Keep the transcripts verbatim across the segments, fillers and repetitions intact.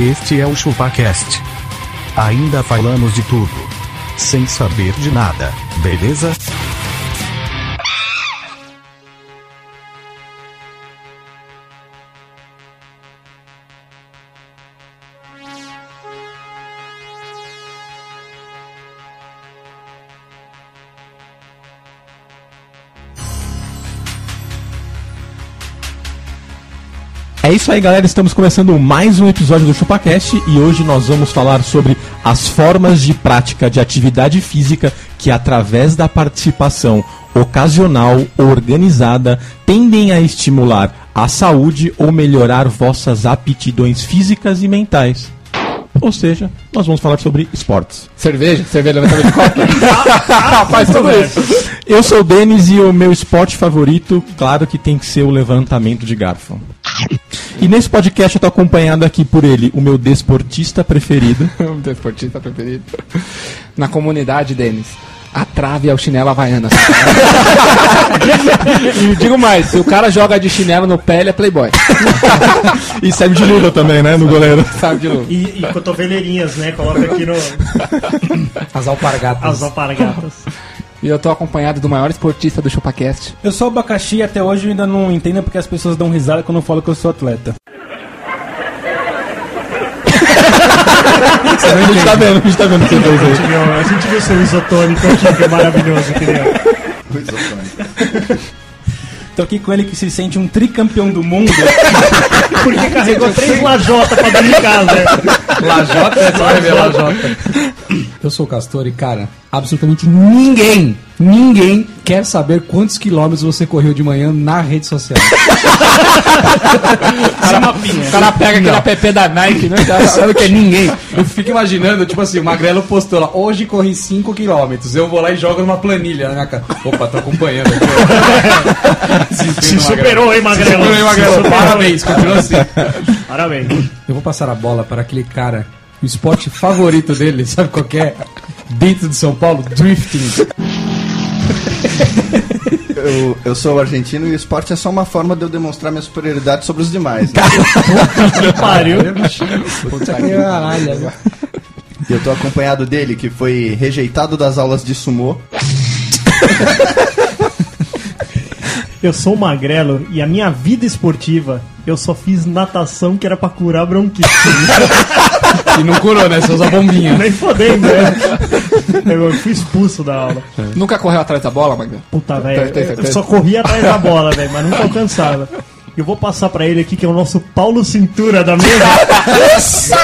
Este é o ChupaCast. Ainda falamos de tudo, sem saber de nada, beleza? É isso aí, galera, estamos começando mais um episódio do ChupaCast e hoje nós vamos falar sobre as formas de prática de atividade física que, através da participação ocasional ou organizada, tendem a estimular a saúde ou melhorar vossas aptidões físicas e mentais. Ou seja, nós vamos falar sobre esportes. Cerveja, cerveja, levantamento de copo. Faz tudo isso. Eu sou o Denis e o meu esporte favorito, claro que tem que ser o levantamento de garfo. E nesse podcast eu tô acompanhado aqui por ele, o meu desportista preferido. O desportista preferido. Na comunidade, Denis, a trave é o chinelo havaiana. E digo mais, se o cara joga de chinelo no pé, ele é playboy. E serve de luva também, né, no goleiro. Serve de luva. E, e cotoveleirinhas, né, coloca aqui no... As alpargatas. As alpargatas. E eu tô acompanhado do maior esportista do ChupaCast. Eu sou o Abacaxi e até hoje eu ainda não entendo porque as pessoas dão risada quando eu falo que eu sou atleta. Você não a gente tá vendo, a gente tá vendo o que você fez aí. A gente viu, a gente viu seu isotônico aqui, que é maravilhoso, querido. O isotônico. Tô aqui com ele que se sente um tricampeão do mundo porque carregou três lajota pra dentro de casa. Lajota é só rever lajota. Eu sou o Castor e, cara, absolutamente ninguém, ninguém quer saber quantos quilômetros você correu de manhã na rede social. Cara, o cara pega aquele app da Nike, né? Sabe o que é ninguém? Eu fico imaginando, tipo assim, o Magrelo postou lá, hoje corri cinco quilômetros, eu vou lá e jogo numa planilha, né, cara? Opa, tô acompanhando aqui. Se superou, hein, Magrelo? Se superou, hein, Magrelo? Parabéns, continua assim. Parabéns. Eu vou passar a bola para aquele cara, o esporte favorito dele, sabe qual que é? Dentro de São Paulo, drifting. Eu, eu sou argentino e o esporte é só uma forma de eu demonstrar minha superioridade sobre os demais. Né? Que pariu! E eu tô acompanhado dele, que foi rejeitado das aulas de sumô. Eu sou o Magrelo e a minha vida esportiva, eu só fiz natação que era pra curar bronquite. E não curou, né? Você usa bombinha. Nem fodendo, né? Eu fui expulso da aula. Nunca correu atrás da bola, Magrelo? Puta, velho. Eu só corria atrás da bola, velho, mas nunca alcançava. Eu vou passar pra ele aqui, que é o nosso Paulo Cintura da mesa.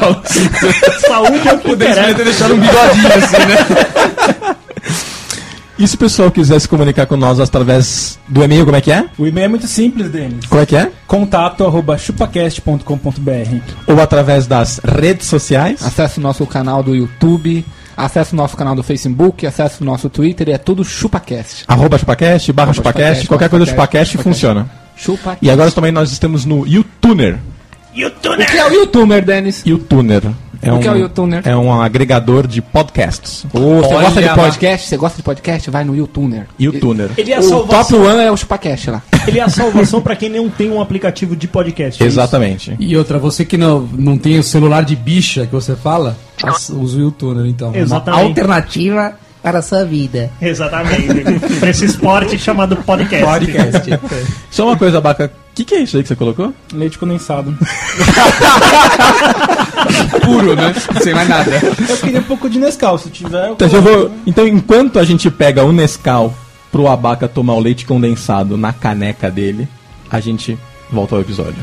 Paulo Cintura. Saúde é o que interessa. Poderia ter deixado um bigodinho assim, né? E se o pessoal quiser se comunicar com nós através do e-mail, como é que é? O e-mail é muito simples, Denis. Como é que é? Contato arroba chupacast ponto com ponto b r. Ou através das redes sociais. Acesse o nosso canal do YouTube, acesse o nosso canal do Facebook, acesse o nosso Twitter, é tudo ChupaCast. Arroba ChupaCast, barra ChupaCast, qualquer coisa ChupaCast funciona. ChupaCast. E agora também nós estamos no YouTuner. YouTuner! O que é o YouTuner, Denis? YouTuner. É o um, que é o YouTuner? É um agregador de podcasts. Oh, você gosta de podcast? Você gosta de podcast? Vai no YouTuner. YouTuner. Ele, ele é o top one é o ChupaCast lá. Ele é a salvação pra quem não tem um aplicativo de podcast. Exatamente. É e outra, você que não, não tem o celular de bicha que você fala, usa o YouTuner, então. Exatamente. Uma alternativa para a sua vida. Exatamente. Para esse esporte chamado podcast. Podcast. Só uma coisa, Baca. O que, que é isso aí que você colocou? Leite condensado. Puro, né? Sem mais nada. Eu queria um pouco de Nescau, se tiver... Eu então, eu vou... então, enquanto a gente pega o Nescau pro Abaca tomar o leite condensado na caneca dele, a gente volta ao episódio.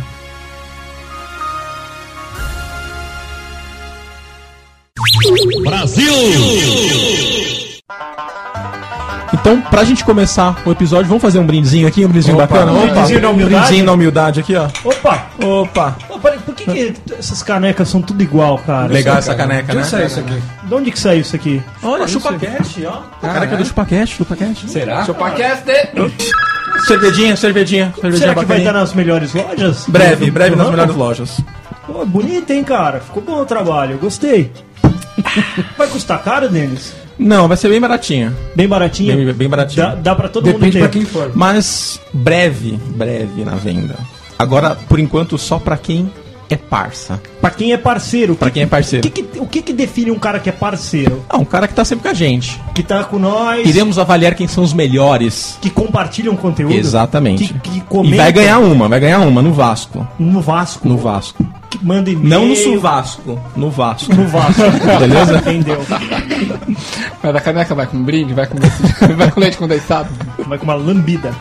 Brasil! Então, pra gente começar o episódio, vamos fazer um brindezinho aqui, um brindezinho opa, bacana. Um brindezinho, opa, na brindezinho na humildade aqui, ó. Opa! Opa! Opa, por que, que essas canecas são tudo igual, cara? Legal essa caneca, né? De onde saiu isso aqui? De onde que saiu isso aqui? Olha, ChupaCast, ó. A caneca é do ChupaCast, ChupaCast. Será? ChupaCast! Cervejinha, cervejinha. Será que vai estar nas melhores lojas? Breve, breve nas melhores lojas. Pô, bonito, hein, cara? Ficou bom o trabalho, gostei. Vai custar caro, Denis? Não, vai ser bem baratinha. Bem baratinha? Bem, bem baratinha. Dá, dá pra todo Depende mundo ter. Pra quem for. Mas breve, breve na venda. Agora, por enquanto, só pra quem é parça. Pra quem é parceiro. Pra que, quem é parceiro. Que, que, o que, que define um cara que é parceiro? Ah, um cara que tá sempre com a gente. Que tá com nós. Iremos avaliar quem são os melhores. Que compartilham conteúdo. Exatamente. Que, que comentam. E vai ganhar uma, vai ganhar uma no Vasco. No Vasco? No Vasco. Que manda e-mail. Não no Suvasco. No Vasco. No Vasco. Beleza? Entendeu. Mas a caneca vai com um brinde, vai com, vai com leite condensado. Vai com uma lambida.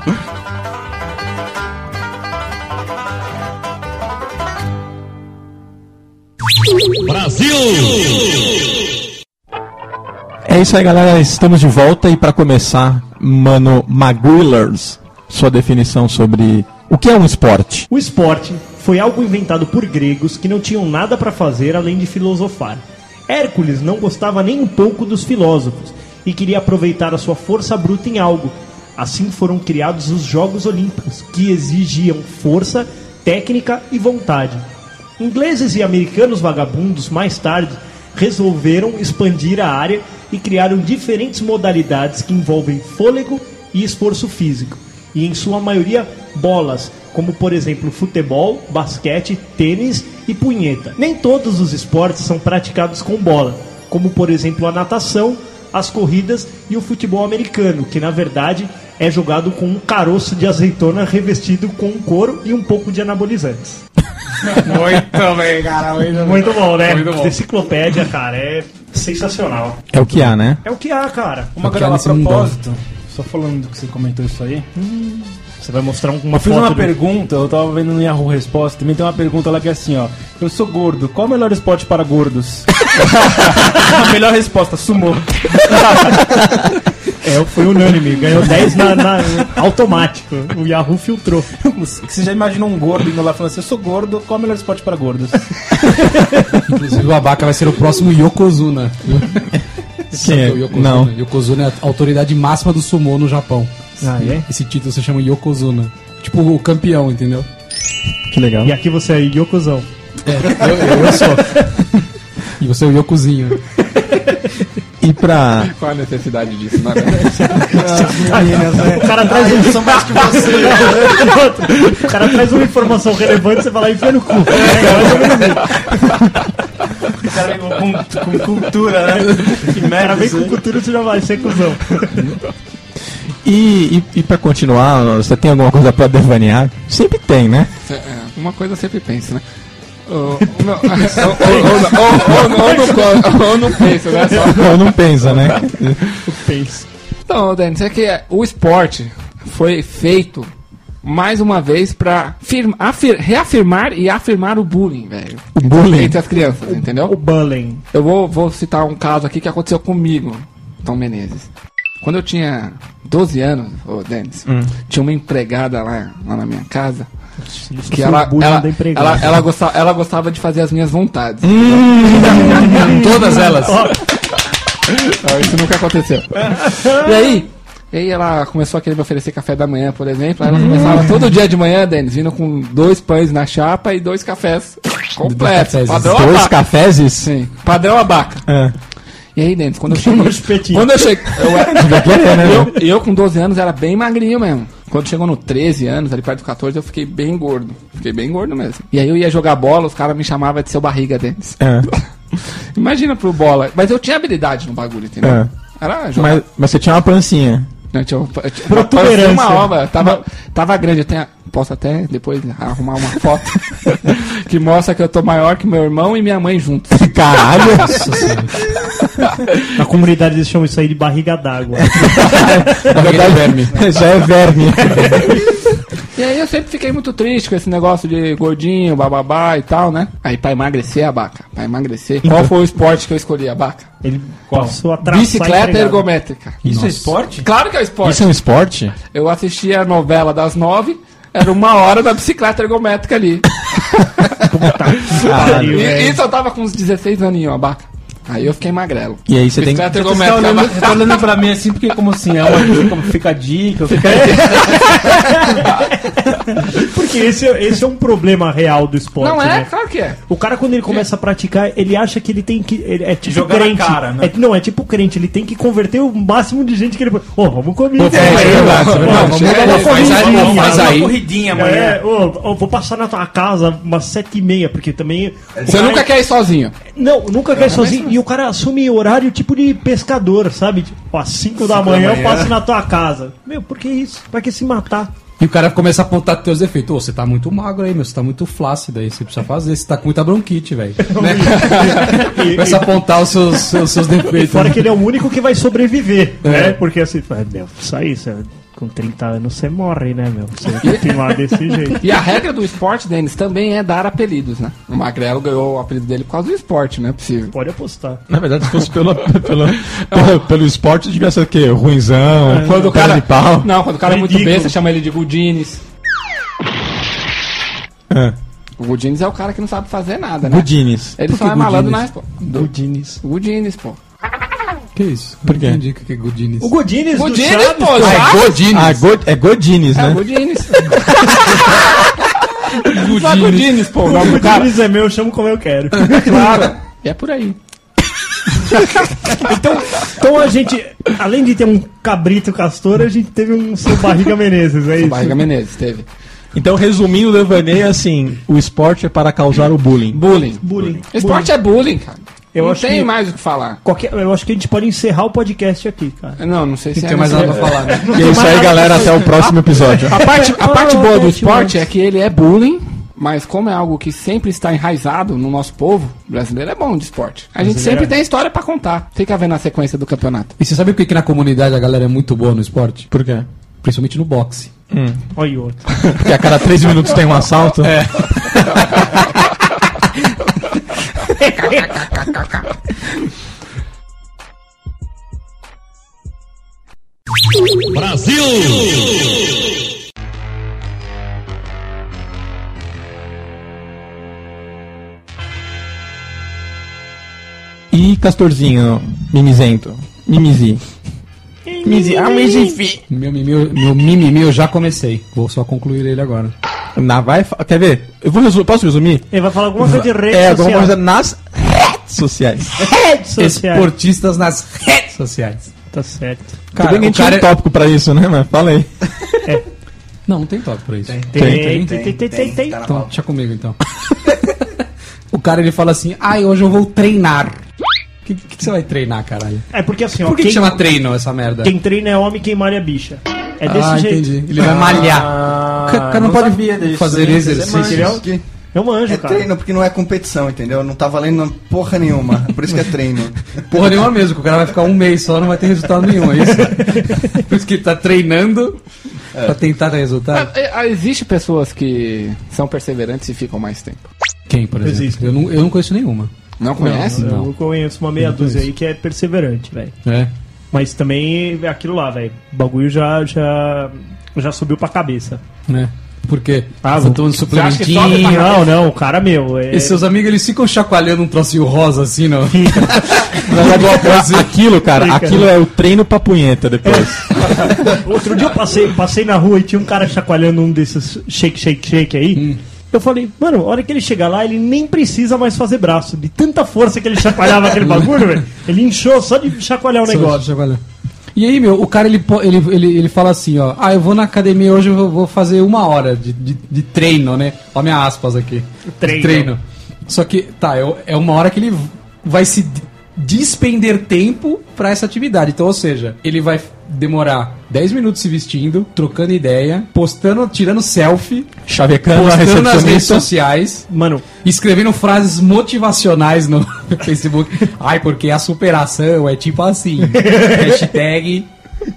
Brasil! É isso aí, galera. Estamos de volta e para começar, mano Maguilers, sua definição sobre o que é um esporte. O esporte foi algo inventado por gregos que não tinham nada para fazer além de filosofar. Hércules não gostava nem um pouco dos filósofos e queria aproveitar a sua força bruta em algo. Assim foram criados os Jogos Olímpicos, que exigiam força, técnica e vontade. Ingleses e americanos vagabundos, mais tarde, resolveram expandir a área e criaram diferentes modalidades que envolvem fôlego e esforço físico, e em sua maioria bolas, como por exemplo futebol, basquete, tênis e punheta. Nem todos os esportes são praticados com bola, como por exemplo a natação, as corridas e o futebol americano, que na verdade é jogado com um caroço de azeitona revestido com couro e um pouco de anabolizantes. Muito bem, cara. Muito, muito bom, né? Muito bom. Enciclopédia, cara, é sensacional. É o que há, né? É o que há, cara. Uma coisa a propósito, só falando do que você comentou isso aí. Hum. Você vai mostrar uma eu foto. Eu fiz uma de... pergunta, eu tava vendo no Yahoo Resposta, também tem uma pergunta lá que é assim, ó. Eu sou gordo, qual o melhor esporte para gordos? A melhor resposta, sumô. É, foi unânime, ganhou dez na, na, automático. O Yahoo filtrou. Você já imaginou um gordo indo lá falando assim, eu sou gordo, qual é o melhor esporte para gordos? Inclusive o Abaca vai ser o próximo Yokozuna. Quem é? Yokozuna. Não. Yokozuna é a autoridade máxima do sumô no Japão. Ah, é? Esse título se chama Yokozuna. Tipo o campeão, entendeu? Que legal. E aqui você é Yokozão. É, eu, eu sou. E você é o Yokozinho. E pra... Qual a necessidade disso? Não, né? As meninas, né? O cara traz um... São mais que você. O cara traz uma informação relevante e você vai lá e enfia no cu. O cara vem com, com cultura, né? Que merda. O cara vem com cultura, você já vai ser cuzão. E, e, e pra continuar, você tem alguma coisa pra devanear? Sempre tem, né? É, uma coisa eu sempre penso, né? Ou não pensa, né? Ou não pensa, né? Pensa. Então, Denis, é que o esporte foi feito mais uma vez pra firma, afir, reafirmar e afirmar o bullying, velho. O bullying? Entre as crianças, o, entendeu? O bullying. Eu vou, vou citar um caso aqui que aconteceu comigo, Tom Menezes. Quando eu tinha doze anos, ô Denis, hum. tinha uma empregada lá, lá na minha casa. Que ela, ela, ela, ela, gostava, ela gostava de fazer as minhas vontades. Hum, todas elas. Oh. Isso nunca aconteceu. E aí, e aí ela começou a querer me oferecer café da manhã, por exemplo. Aí ela hum. começava todo dia de manhã, Denis, vindo com dois pães na chapa e dois cafés completos. Dois cafés? Padrão dois cafés? Sim, padrão Abaca. É. E aí, Denis, quando eu cheguei... Quando eu cheguei... Eu, era, eu, eu, com doze anos, era bem magrinho mesmo. Quando chegou no treze anos, ali perto dos catorze, eu fiquei bem gordo. Fiquei bem gordo mesmo. E aí eu ia jogar bola, os caras me chamavam de seu barriga, Denis. É. Imagina pro bola. Mas eu tinha habilidade no bagulho, entendeu? É. Era jogar... mas, mas você tinha uma pancinha. Não, eu tinha, eu tinha uma pancinha, uma obra. Tava, tava grande, eu tenho... Posso até depois arrumar uma foto que mostra que eu tô maior que meu irmão e minha mãe juntos. Caralho! Na comunidade eles chamam isso aí de barriga d'água. Barriga é verme. Já é verme. E aí eu sempre fiquei muito triste com esse negócio de gordinho, bababá e tal, né? Aí pra emagrecer, Abaca. Pra emagrecer. Qual foi o esporte que eu escolhi, Abaca? Ele passou atrás. Bicicleta ergométrica. Isso Nossa. É esporte? Claro que é esporte. Isso é um esporte? Eu assisti a novela das nove. Era uma hora da bicicleta ergométrica ali. Puta, caralho, e, e só tava com uns dezesseis aninhos, Abaca. Aí eu fiquei magrelo. E aí você bicicleta tem que... Você tá olhando, você tá olhando pra mim assim, porque como assim, é uma dica, como fica a dica... Fica a dica. Por que esse, esse é um problema real do esporte. Não é? Né? Claro que é. O cara, quando ele começa a praticar, ele acha que ele tem que... Ele é tipo jogar crente. Na cara, né? É, não, é tipo crente. Ele tem que converter o máximo de gente que ele... Ô, oh, vamos comer. É, é, vamos dar uma corridinha. Mas aí... corridinha amanhã. É, oh, oh, vou passar na tua casa umas sete e meia, porque também... Você cara... nunca quer ir sozinho. Não, nunca quer ir sozinho. E o cara assume horário tipo de pescador, sabe? Tipo, às cinco da manhã eu passo na tua casa. Meu, por que isso? Pra que se matar? E o cara começa a apontar teus defeitos. Ô, oh, você tá muito magro aí, meu. Você tá muito flácido aí. Você precisa fazer. Você tá com muita bronquite, velho. Né? Começa a apontar os seus, seus, seus defeitos. Fora, né? Que ele é o único que vai sobreviver, é. Né? Porque assim, meu, só isso. Com trinta anos você morre, né, meu? Você vai continuar desse jeito. E a regra do esporte, Denis, também é dar apelidos, né? O Magrelo ganhou o apelido dele por causa do esporte, não é possível. Pode apostar. Na verdade, se fosse pelo, pelo, pelo, pelo esporte, devia ser o quê? Ruinzão, é, quando o cara de pau. Não, quando o cara ridículo. É muito bem, você chama ele de Gudines. É. O Gudines é o cara que não sabe fazer nada, né? Gudines. Ele só é malandro na resposta. Gudines. Gudines, pô. Que isso? Por quê? Entendi que é Godines. O Godines, Godines do pô, ah, é Godines. Ah, God, é Godines, né? É Godines. Godines. Godines, pô. O Godines cara. É meu, eu chamo como eu quero. Claro. E é por aí. Então, então a gente, além de ter um cabrito castor, a gente teve um seu Barriga Menezes, é isso? Barriga Menezes, teve. Então, resumindo o devaneio, assim, o esporte é para causar o bullying. Bullying. Bullying. O esporte bullying. É bullying, cara. Eu não tem mais o que falar. Qualquer, eu acho que a gente pode encerrar o podcast aqui, cara. Não, não sei se tem é mais nada pra falar. Né? E é isso aí, galera. Até o próximo episódio. A parte, a parte boa do esporte é que ele é bullying, mas como é algo que sempre está enraizado no nosso povo, o brasileiro é bom de esporte. A gente sempre tem história pra contar. Fica vendo a sequência do campeonato. E você sabe por que na comunidade a galera é muito boa no esporte? Por quê? Principalmente no boxe. Hum. Olha o outro. Porque a cada três minutos tem um assalto. É. Brasil! E Castorzinho, mimizento, mimizi. Mimizi, ah, mimizi. Meu mimimi, meu mimimi eu já comecei. Vou só concluir ele agora. Na vai, quer ver? Eu vou resumir, posso resumir? Ele vai falar alguma coisa de rede é, social. Alguma coisa nas redes sociais. Redes sociais. Esportistas nas redes sociais. Tá certo. Cara, também tinha cara... um tópico pra isso, né? Mas fala aí. É. Não, não tem tópico pra isso. Tem, tem, tem, tem, tem. tem, tem, tem. Tá então, deixa comigo, então. O cara, ele fala assim, ai, ah, hoje eu vou treinar. O que, que, que você vai treinar, caralho? É porque assim, ó. Por que, quem... que chama treino essa merda? Quem treina é homem, quem malha é bicha. É desse ah, jeito. Entendi. Ele vai malhar. Ah, o cara não, não pode disso, fazer exercício. Que... Eu manjo, é cara. É treino porque não é competição, entendeu? Não tá valendo porra nenhuma. Por isso que é treino. Porra nenhuma mesmo, que o cara vai ficar um mês só, não vai ter resultado nenhum, é isso? Por isso que ele tá treinando é. Pra tentar ter resultado. Ah, existe pessoas que são perseverantes e ficam mais tempo. Quem, por exemplo? Existe. Eu não, eu não conheço nenhuma. Não conhece? Não, não. Eu conheço uma meia dúzia aí que é perseverante, velho. É. Mas também é aquilo lá, velho. O bagulho já, já, já subiu pra cabeça. Né? Por quê? Ah, você tá um suplementinho. Não, não, o cara meu. É... E seus amigos, eles ficam chacoalhando um trocinho rosa assim, não? Aquilo, cara, aquilo é o treino pra punheta depois. É. Outro dia eu passei, passei na rua e tinha um cara chacoalhando um desses shake, shake, shake aí. Hum. Eu falei, mano, a hora que ele chegar lá, ele nem precisa mais fazer braço. De tanta força que ele chacoalhava aquele bagulho, velho. Ele inchou só de chacoalhar o só negócio. Chacoalhar. E aí, meu, o cara, ele, ele, ele, ele fala assim, ó. Ah, eu vou na academia hoje, eu vou fazer uma hora de, de, de treino, né? Ó, minha aspas aqui. Treino. treino. Só que, tá, é uma hora que ele vai se despender tempo pra essa atividade. Então, ou seja, ele vai... demorar dez minutos se vestindo, trocando ideia, postando, tirando selfie, chavecando, postando nas redes sociais, mano, escrevendo frases motivacionais no Facebook. Ai, porque a superação é tipo assim. Hashtag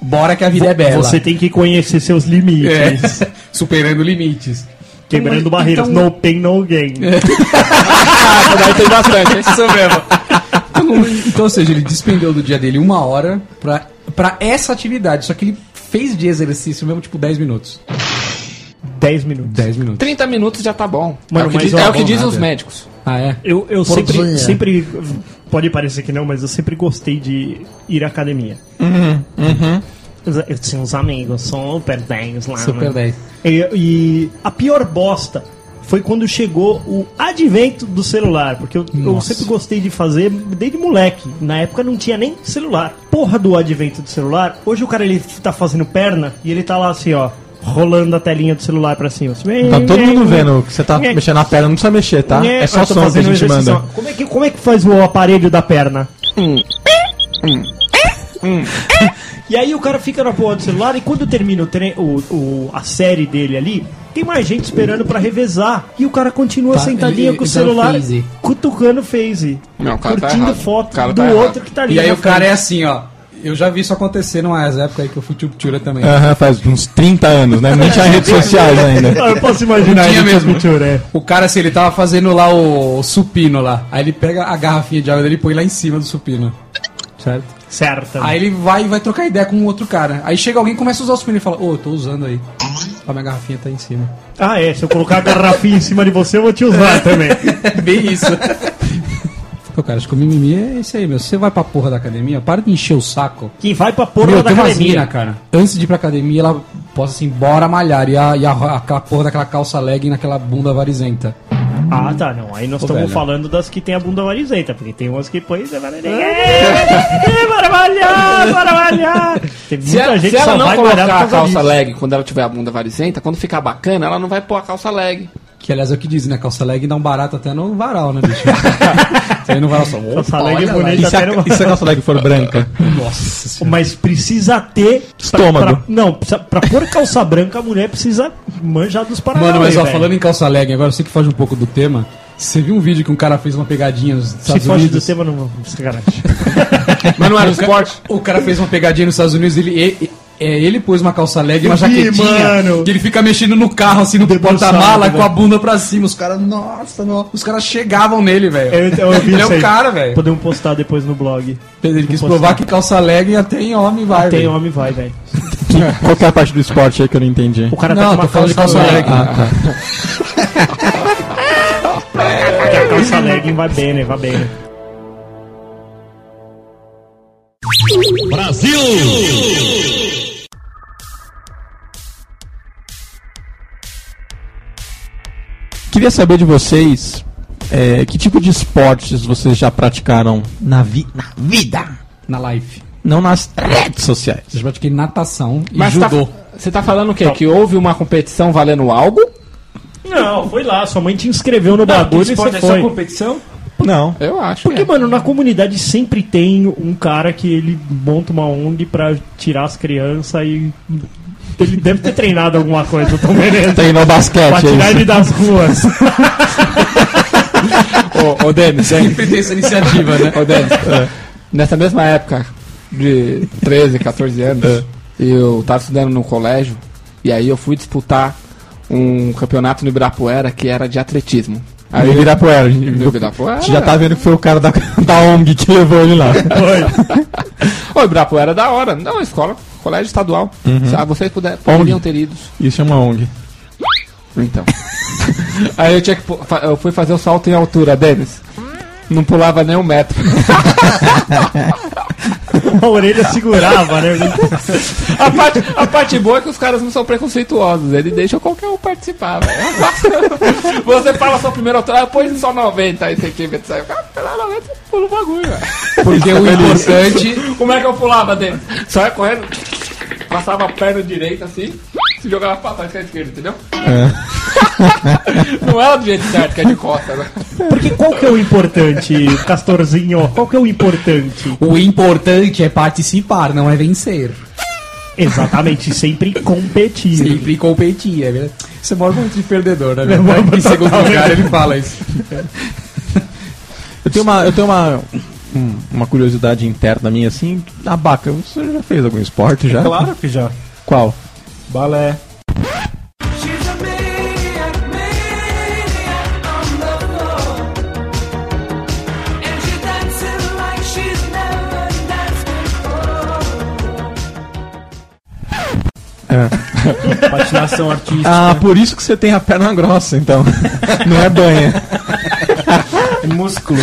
bora que a vida é bela. Você tem que conhecer seus limites. É. Superando limites. Quebrando então, barreiras. Então... No pain, no gain. É. Ah, daí tem bastante. É isso mesmo. Então, então, ou seja, ele despendeu do dia dele uma hora pra... pra essa atividade, só que ele fez de exercício mesmo, tipo, dez minutos. dez minutos. dez minutos. trinta minutos já tá bom. Mano, é o que, diz, é o que dizem os médicos. Ah, é? Eu, eu sempre, sempre... Pode parecer que não, mas eu sempre gostei de ir à academia. Uhum, uhum. Eu tinha uns amigos, super dez lá. Super né? dez. E, e a pior bosta foi quando chegou o advento do celular. Porque eu, eu sempre gostei de fazer desde moleque. Na época não tinha nem celular. Porra do advento do celular. Hoje o cara ele tá fazendo perna e ele tá lá assim, ó. Rolando a telinha do celular pra cima. Tá todo mundo vendo que você tá mexendo na perna. Não precisa mexer, tá? É só som que a gente manda. Como é que, como é que faz o aparelho da perna? E aí o cara fica na porra do celular. E quando termina o tre- o, o, a série dele ali, tem mais gente esperando pra revezar. E o cara continua tá, sentadinho ele, com o celular phase. Cutucando o Face. Não, o cara curtindo tá foto cara do tá outro errado. Que tá ali. E aí o cara frente. É assim, ó. Eu já vi isso acontecer numa época aí que eu fui Chupitura também. Aham, uhum, faz uns trinta anos, né? Não tinha redes sociais ainda. Eu posso imaginar isso mesmo. É. O cara, assim, ele tava fazendo lá o, o supino lá. Aí ele pega a garrafinha de água dele e põe lá em cima do supino. Certo? Certo. Aí ele vai e vai trocar ideia com um outro cara. Aí chega alguém e começa a usar o supino e fala, ô, oh, tô usando aí. A minha garrafinha tá aí em cima. Ah, é. Se eu colocar a garrafinha em cima de você, eu vou te usar também. É bem isso. Pô, cara, acho que o mimimi é isso aí, meu. Se você vai pra porra da academia, para de encher o saco. Quem vai pra porra meu, da academia, mina, cara. Antes de ir pra academia, ela possa assim, bora malhar. E, a, e a, aquela porra daquela calça legging naquela bunda varizenta. Ah, tá, não. Aí nós estamos falando das que tem a bunda varizenta, porque tem umas que põe... Bora malhar, bora malhar. Tem muita se ela, gente se ela só não vai colocar a calça legging quando ela tiver a bunda varizenta, quando ficar bacana, ela não vai pôr a calça legging. Que, aliás, é o que dizem, né? Calça leg dá um barato até no varal, né, bicho? Você não varal só. Calça leg é bonita até no varal. E se a calça leg for branca? Nossa senhora. Mas precisa ter... Estômago. Pra, pra, não, pra, pra pôr calça branca, a mulher precisa manjar dos paraná. Mano, mas ó, véio. Falando em calça leg, agora eu sei que foge um pouco do tema. Você viu um vídeo que um cara fez uma pegadinha nos Estados Unidos? Se foge do tema, não... Mas não era o esporte. O cara fez uma pegadinha nos Estados Unidos e ele... E, É, ele pôs uma calça leg e uma jaquetinha mano. Que ele fica mexendo no carro, assim, no porta-mala, com a bunda pra cima. Os caras, nossa, nossa, os caras chegavam nele, velho. Ele é o cara, velho. Podemos postar depois no blog. Ele Vou quis postar. Provar que calça leg até em homem vai, velho. Até em homem vai, velho. Qual que é a parte do esporte aí que eu não entendi? O cara tá não, com uma calça, calça leg. Ah, tá. É, a calça leg vai bem, né? Vai bem, né? Brasil! Queria saber de vocês, é, que tipo de esportes vocês já praticaram na, vi- na vida? Na life. Não nas redes sociais. Eu já pratiquei natação e Mas judô. Você tá, tá falando o quê? Não. Que houve uma competição valendo algo? Não, foi lá. Sua mãe te inscreveu no Não, bagulho e você é foi. Competição? Não. Eu acho. Porque, é. mano, na comunidade sempre tem um cara que ele monta uma O N G pra tirar as crianças e... Ele deve ter treinado alguma coisa, Tom Menezes. Treinou basquete. Pra tirar é ele das ruas. Ô, ô Denis, sempre tem essa iniciativa, né? Ô Denis, é. nessa mesma época, de treze, catorze anos, é. eu tava estudando no colégio, e aí eu fui disputar um campeonato no Ibirapuera, que era de atletismo. Aí no Ibirapuera, no Ibirapuera. Você já tá vendo que foi o cara da, da O N G que levou ele lá. Foi. Ô, Ibirapuera era da hora, não, escola... Colégio estadual. Uhum. Se, ah, vocês puder, poderiam ter ido. Isso é uma O N G. Então. Aí eu tinha que. Eu fui fazer o salto em altura, Denis. Não pulava nem um metro. A orelha segurava, né? A parte, a parte boa é que os caras não são preconceituosos. Eles deixam qualquer um participar. Véio. Você fala sua primeira altura, põe só noventa centímetros. Aí o cara, pela noventa, pula o bagulho. Véio. Porque o importante... Como é que eu pulava, Denis? Só ia correndo, passava a perna direita assim, se jogava pra trás com a esquerda, entendeu? É. Não é do jeito certo, que é de costa, né? Porque qual que é o importante, Castorzinho? Qual que é o importante? O importante é participar, não é vencer. Exatamente, sempre competir. Sempre competir, é verdade. Você mora muito de perdedor, né? Em segundo lugar ele fala isso. Eu tenho uma... Eu tenho uma... Hum, uma curiosidade interna minha, assim, a Baca, você já fez algum esporte já? É claro que já. Qual? Balé. É. Patinação artística. Ah, por isso que você tem a perna grossa, então. Não é banha. É músculo.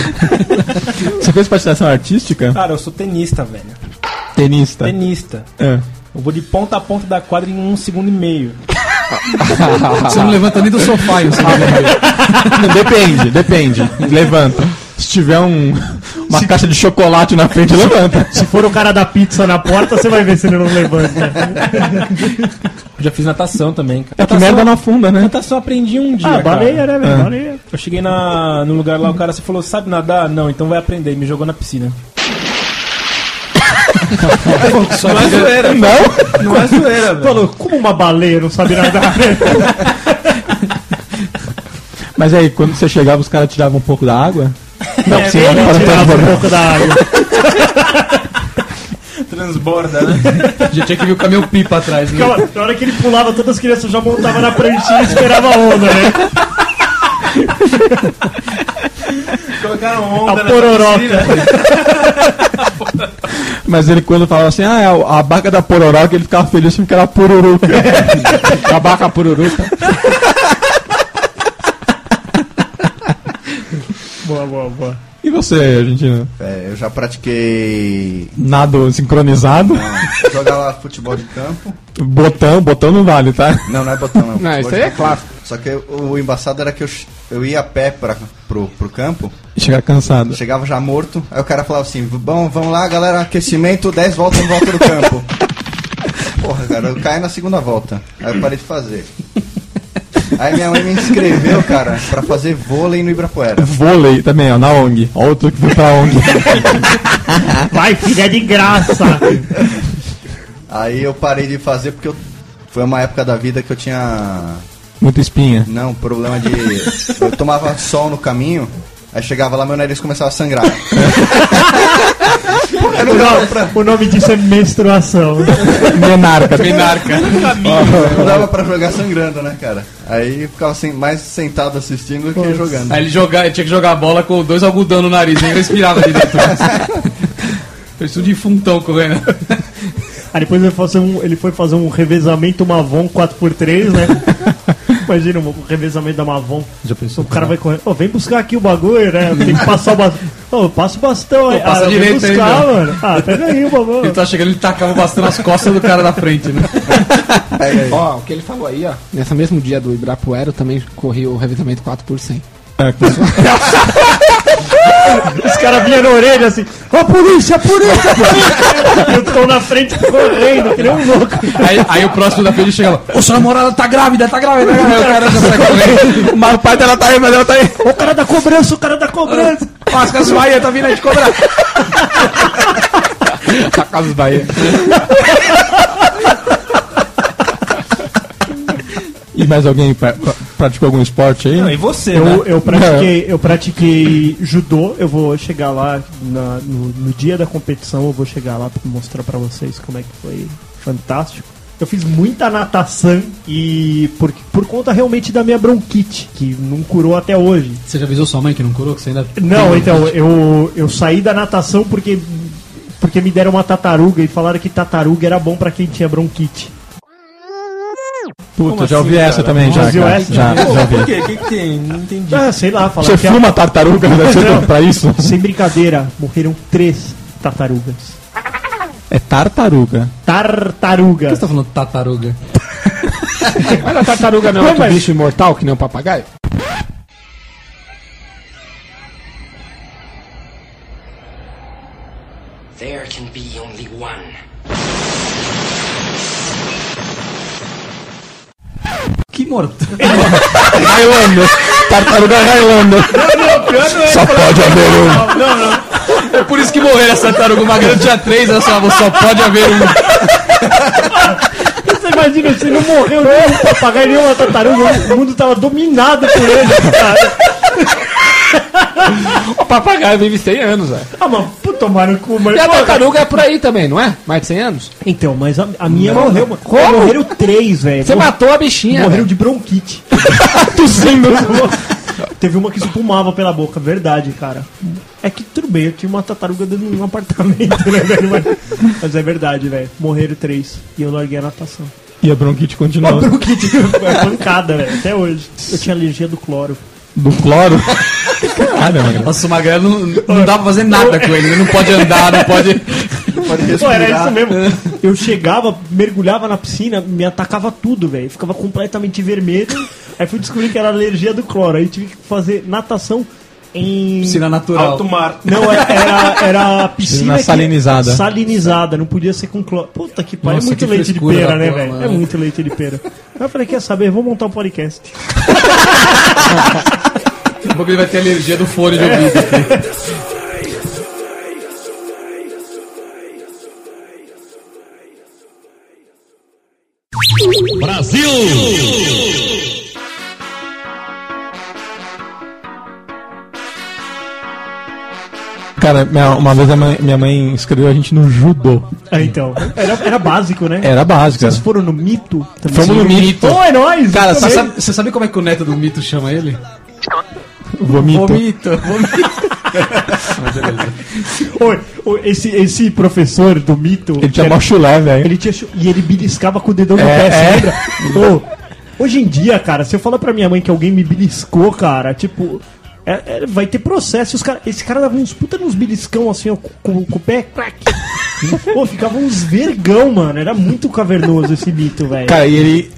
Você fez participação artística? Cara, eu sou tenista, velho. Tenista? Tenista. É. Eu vou de ponta a ponta da quadra em um segundo e meio. Você não levanta nem do sofá em um segundo e meio. Depende, depende. Levanta. Se tiver um, uma se... caixa de chocolate na frente, levanta. Se for o cara da pizza na porta, você vai ver se ele não levanta. Já fiz natação também, cara. É que merda não afunda, né? Natação aprendi um dia, ah, baleia, né, velho? É. Baleia. Eu cheguei na, no lugar lá, o cara, você falou, sabe nadar? Não, então vai aprender. E me jogou na piscina. Só não é zoeira. Não? Não é zoeira, velho. Falou, como uma baleia não sabe nadar? Mas aí, quando você chegava, os caras tiravam um pouco da água? Não, é, sim, não tirava um pouco da água. Transborda, né? Já tinha que ver o caminhão pipa atrás, né? Porque, ó, na hora que ele pulava, todas as crianças já montavam na prantinha e esperavam a onda, né? Colocaram onda a na pororoca. Mas ele, quando falava assim, ah, a, a barca da pororoca, ele ficava feliz porque era pururuca. A barca pururuca. Boa, boa, boa. E você, Argentina? É, eu já pratiquei... Nado sincronizado? Não, jogava futebol de campo. Botão, botão não vale, tá? Não, não é botão, não. Não, isso aí é clássico. Só que o embaçado era que eu, eu ia a pé pra, pro, pro campo. E chegava cansado. Chegava já morto. Aí o cara falava assim, bom, vamos lá, galera, aquecimento, dez voltas em volta do campo. Porra, cara, eu caí na segunda volta. Aí eu parei de fazer. Aí minha mãe me inscreveu, cara, pra fazer vôlei no Ibirapuera. Vôlei também, ó, na O N G. Ó, o truque foi pra O N G. Vai, filha, é de graça. Aí eu parei de fazer porque eu... foi uma época da vida que eu tinha... muita espinha. Não, problema de... eu tomava sol no caminho, aí chegava lá, meu nariz começava a sangrar. O nome, pra... o nome disso é menstruação. Menarca. Menarca. Oh, não dava pra jogar sangrando, né, cara? Aí ficava sem, mais sentado assistindo do que jogando. Aí ele, joga, ele tinha que jogar a bola com dois algodão no nariz, nem respirava ali dentro. Parecia um defuntão correndo. Aí depois ele foi fazer um, ele foi fazer um revezamento Mavon quatro por três, né? Imagina o revezamento da Mavon. Já pensou? O cara vai correndo. Ô, oh, vem buscar aqui o bagulho, né? Tem que passar o bastão. Ô, oh, passa o bastão aí. Passa ah, direito vem buscar, aí, mano. Ah, pega aí o bagulho. Ele tá chegando, ele tacava o bastão nas costas do cara da frente, né? Ó, o que ele falou aí, ó. Nesse mesmo dia do Ibirapuera, eu também corri o revezamento quatro por cem. É, pessoal. Os caras vinham na orelha assim, ó, oh, polícia, polícia, polícia. Eu tô na frente correndo, que nem um louco. Aí, aí o próximo da frente chegava, ô, sua namorada tá grávida, tá grávida, tá grávida. O cara já sai correndo. Mas o pai dela tá aí, mas ela tá aí. O cara da cobrança, o cara da cobrança. Ah, as Casas Bahia tá vindo aí de cobrar. A Casas Bahia. E mais alguém pra, pra, praticou algum esporte aí? Não, e você, eu, né? Eu pratiquei, eu pratiquei judô, eu vou chegar lá na, no, no dia da competição, eu vou chegar lá pra mostrar pra vocês como é que foi fantástico. Eu fiz muita natação e por, por conta realmente da minha bronquite, que não curou até hoje. Você já avisou sua mãe que não curou? Que você ainda... Não, então, eu, eu saí da natação porque, porque me deram uma tartaruga e falaram que tartaruga era bom pra quem tinha bronquite. Puta, como já assim, ouvi cara? Essa também, já, cara. Já, já, já ouvi. Por quê? O que que tem? Não entendi. Ah, sei lá. Você que fuma a... tartaruga não, pra isso? Sem brincadeira, morreram três tartarugas. É tartaruga? Tartaruga. Por que você tá falando tartaruga? Mas a tartaruga não é um bicho imortal que nem um papagaio? There can be only one. Que morto. Railando. Tartaruga railando. Não, não, pior não é. Só pode haver um. Não, não. É por isso que morreram essa tartaruga. Uma grande tinha três, ela falava, só pode haver um. Você imagina, se não morreu nem um papagaio, nem uma tartaruga, o mundo tava dominado por ele, cara. O papagaio vive cem anos, velho. Ah, mano, tomaram cu, mas... E a tartaruga é por aí também, não é? Mais de cem anos? Então, mas a, a minha não, morreu, mano. Como? Morreram três, velho. Você Mor- matou a bichinha. Morreram, véio, de bronquite. Tossindo. Teve uma que espumava pela boca, verdade, cara. É que tudo bem, eu tinha uma tartaruga dentro de um apartamento, né, velho? Mas, mas é verdade, velho. Morreram três. E eu larguei a natação. E a bronquite continuou. A bronquite foi pancada, velho. Até hoje. Eu tinha alergia do cloro. Do cloro? Caralho, mano. Nossa, o Magrelo não, não dá pra fazer nada com ele. Ele não pode andar, não pode... pode respirar. Pô, era isso mesmo. Eu chegava, mergulhava na piscina, me atacava tudo, velho. Ficava completamente vermelho. Aí fui descobrir que era alergia do cloro. Aí tive que fazer natação em... piscina natural. Alto mar. Não, era, era piscina... piscina salinizada. Que... salinizada, não podia ser com cloro. Puta que pariu, é muito leite de pera, né, velho? É muito leite de pera. Aí eu falei, quer saber? Vou montar um podcast. Daqui a pouco ele vai ter alergia do fone de ouvido aqui. Brasil! Cara, minha, uma vez a mãe, minha mãe escreveu a gente no judô. Ah, então. Era, era básico, né? Era básico. Vocês foram no mito? Fomos no, no mito. Pô, é nóis! Cara, você sabe, você sabe como é que o neto do mito chama ele? Vomito. Vomito. Vomito. esse, esse professor do mito, ele tinha mó chulé, velho. Ele tinha chulé, e ele beliscava com o dedão é, no pé, é. Lembra? Oh, hoje em dia, cara, se eu falar pra minha mãe que alguém me beliscou, cara, tipo, é, é, vai ter processo. Os cara, esse cara dava uns puta nos beliscão assim, ó, com, com o pé, crack. Pô, ficava uns vergão, mano. Era muito cavernoso esse mito, velho. Cara, e ele...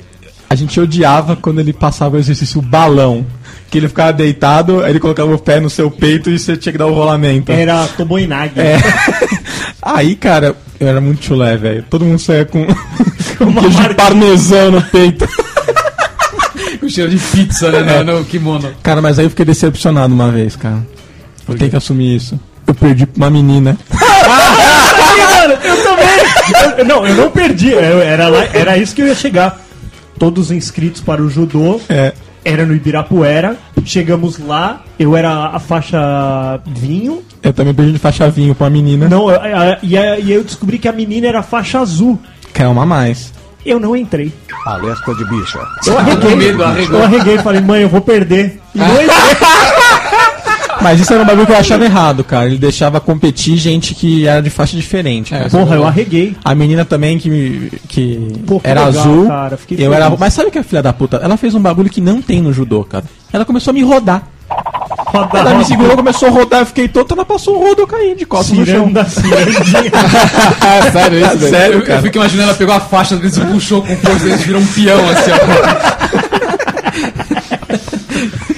a gente odiava quando ele passava o exercício balão. Que ele ficava deitado, aí ele colocava o pé no seu peito e você tinha que dar o rolamento. Era Toboinag. É. Aí, cara, eu era muito chulé, velho. Todo mundo saia com, com um queijo de parmesão no peito. Com cheiro de pizza, né, é. no kimono. Cara, mas aí eu fiquei decepcionado uma vez, cara. Eu tenho que assumir isso. Eu perdi pra uma menina. Eu também! Eu, não, eu não perdi. Eu, era, lá, era isso que eu ia chegar. Todos inscritos para o judô. É. Era no Ibirapuera, chegamos lá, eu era a faixa vinho. Eu também perdi de faixa vinho pra uma menina. Não, e aí eu descobri que a menina era faixa azul. Calma mais. Eu não entrei. Alerta de bicha. Eu arreguei, medo, eu arreguei, falei, mãe, eu vou perder. E não entrei. Mas isso era um bagulho que eu achava errado, cara. Ele deixava competir gente que era de faixa diferente. É, porra, eu arreguei. A menina também que, que Pô, era legal, azul. Cara, eu era... Mas sabe o que a filha da puta? Ela fez um bagulho que não tem no judô, cara. Ela começou a me rodar. Roda, ela roda. Me segurou, começou a rodar, eu fiquei tonto, ela passou um rodo, eu caí de costas no chão. Sério isso, velho? Sério, cara. Eu, eu fico imaginando, ela pegou a faixa, às vezes puxou com força, eles viram um peão assim, ó.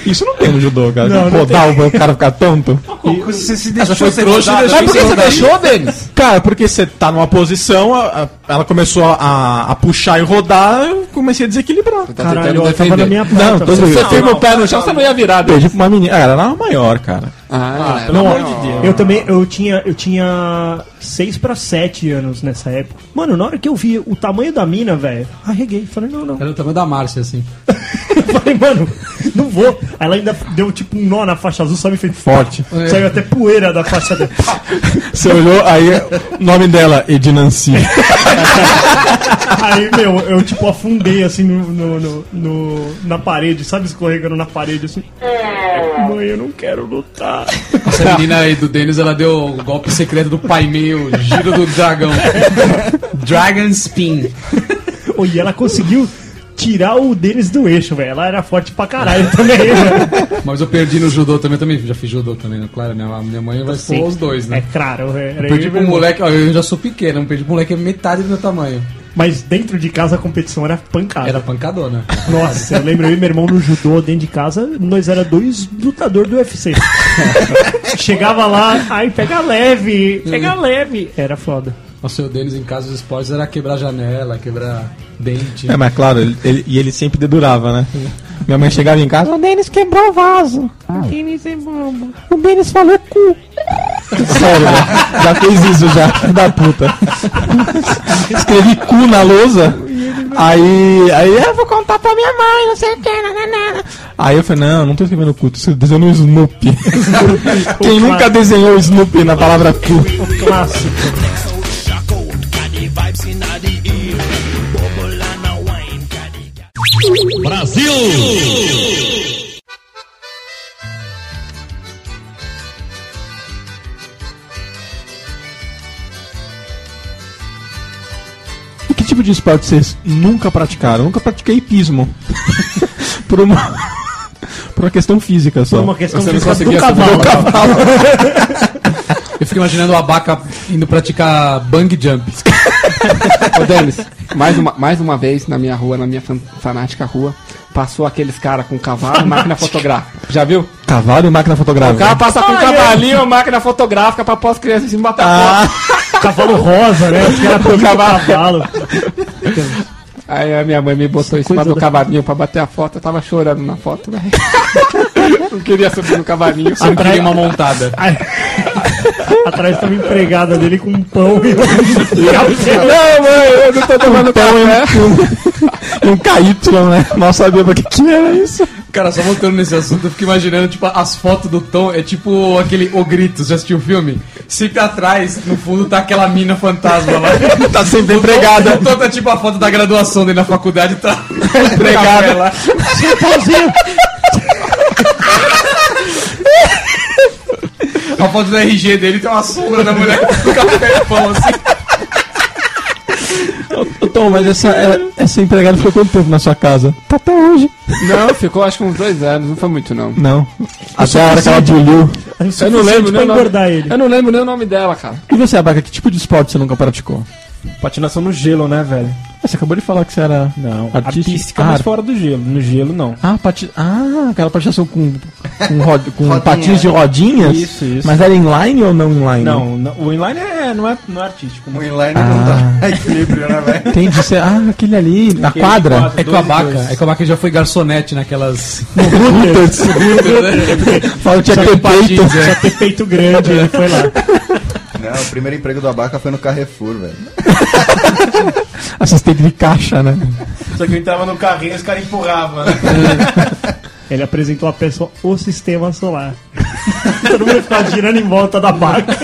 Isso não tem no judô, cara. Não, não rodar o cara ficar tonto. E você se deixou, você trouxa, rodar, mas por que você deixou, Denis? Cara, porque você tá numa posição, a, a, ela começou a, a puxar e rodar, eu comecei a desequilibrar. Você tá Caralho, eu tava na minha porta. Não, tô você fez meu pé no chão, você não ia virar. Perdi pra uma menina. Ah, ela era maior, cara. Ah, ah pelo amor de Deus. Eu também, eu tinha, eu tinha seis pra sete anos nessa época. Mano, na hora que eu vi o tamanho da mina, velho, arreguei. Falei, não, não. Era o tamanho da Márcia, assim. Eu falei, mano, não vou. Ela ainda deu tipo um nó na faixa azul, só me fez forte. É. Saiu até poeira da faixa dela. Você olhou, aí, nome dela, Edinancy. Aí, meu, eu tipo afundei assim no, no, no, no, na parede, sabe, escorregando na parede assim. Mãe, eu não quero lutar. Essa menina aí do Denis, ela deu o golpe secreto do pai meio, giro do dragão. Dragon Spin. Oh, e ela conseguiu tirar o Denis do eixo, velho. Ela era forte pra caralho também, velho. Mas eu perdi no judô também, também já fiz judô também, né? Claro, minha, minha mãe vai pôr os dois, né? É claro, velho. Eu perdi pro moleque, ó, eu já sou pequeno, eu perdi pro moleque metade do meu tamanho. Mas dentro de casa a competição era pancada. Era pancadona. Nossa, eu lembro eu e meu irmão no judô, dentro de casa, nós era dois lutadores do U F C. Chegava lá, ai, pega leve, pega leve. Era foda. O seu Denis em casa dos esportes era quebrar janela, quebrar dente. É, mas claro, ele, ele, e ele sempre dedurava, né? Minha mãe chegava em casa, o Denis quebrou o vaso. Ah. O Denis é bobo. O Denis falou cu. Sério, né? Já fez isso já, da puta. Escrevi cu na lousa. Aí, aí eu vou contar pra minha mãe, não sei o que, nananana. Aí eu falei, não, não tô escrevendo cu, tô desenhando Snoopy. Quem nunca desenhou Snoopy na palavra cu? O clássico. Brasil! E que tipo de esporte vocês nunca praticaram? Eu nunca pratiquei hipismo. Por uma... Por uma questão física só. Por uma questão física do cavalo. Eu fico imaginando o Abaca indo praticar bang jump. Ô, Denis, mais uma, mais uma vez na minha rua, na minha fan, fanática rua, passou aqueles caras com cavalo e máquina fotográfica. Já viu? Cavalo e máquina fotográfica. O cara passa com ah, cavalinho, é. máquina fotográfica pra pôr as crianças em bater ah, cavalo rosa, né? Os caras põem cavalo. Aí a minha mãe me botou em cima do cavalinho pra bater a foto, eu tava chorando na foto, velho. Não queria subir no cavalinho, só queria uma montada. Atrás tava empregada dele com um pão e não, mãe, eu não tô tomando um pão e um, um, um caíto, né? Mal sabia pra que que era isso. Cara, só voltando nesse assunto, eu fico imaginando, tipo, as fotos do Tom, é tipo aquele O Grito, já assistiu o filme? Sempre atrás, no fundo, tá aquela mina fantasma lá. Tá sempre empregada. O Tom tá tipo a foto da graduação dele na faculdade, tá empregada lá. A foto do R G dele tem uma sombra da mulher com café e pão, assim. Tom, mas essa, essa empregada ficou quanto tempo na sua casa? Tá até hoje. Não, ficou acho que uns dois anos, não foi muito não. Não. Até a hora que ela brilhou. Eu não lembro nem o nome. Eu não lembro nem o nome dela, cara. E você, Abaca, que tipo de esporte você nunca praticou? Patinação no gelo, né, velho? Você acabou de falar que você era não, artística, artística mas fora do gelo. No gelo, não. Ah, pati... ah aquela patinação com, com, rod... com patins de rodinhas? Isso, isso. Mas era inline ou não inline? Não, não o inline é, não, é, não é artístico. Não. O inline ah. não dá equilíbrio, né, velho? Entendi. Você... Ah, aquele ali, na aquele quadra. Quatro, é com a Abaca. É com a Abaca já foi garçonete naquelas... No Hooters. No Hooters, né? Tinha ter peito. Tinha ter peito grande, ele foi lá. Não, o primeiro emprego do Abaca foi no Carrefour, velho. Assistente de caixa, né? Só que eu entrava no carrinho e os caras empurravam, né? Ele apresentou a pessoa o sistema solar. Todo mundo ficava girando em volta da Abaca.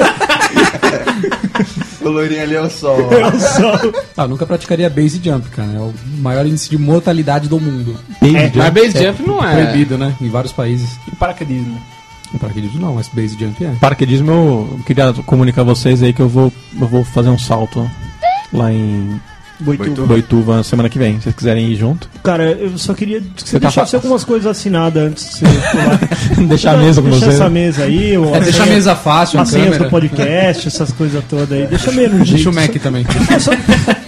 O loirinho ali é o sol. Ó. É o sol. Ah, eu nunca praticaria base jump, cara. É o maior índice de mortalidade do mundo. Base é, jump. Mas base é jump não é proibido, né? Em vários países. E paraquedismo, né? Paraquedismo não, mas base jump é. Paraquedismo eu queria comunicar a vocês aí que eu vou, eu vou fazer um salto lá em Boituva. Boituva semana que vem, se vocês quiserem ir junto. Cara, eu só queria que você tá deixasse fa... algumas coisas assinadas antes de você pular. Deixar a mesa com você. Deixar essa mesa aí. É, deixar a mesa fácil, a senha do podcast, essas coisas todas aí. Deixa meio no jeito. Deixa o Mac também. É, só,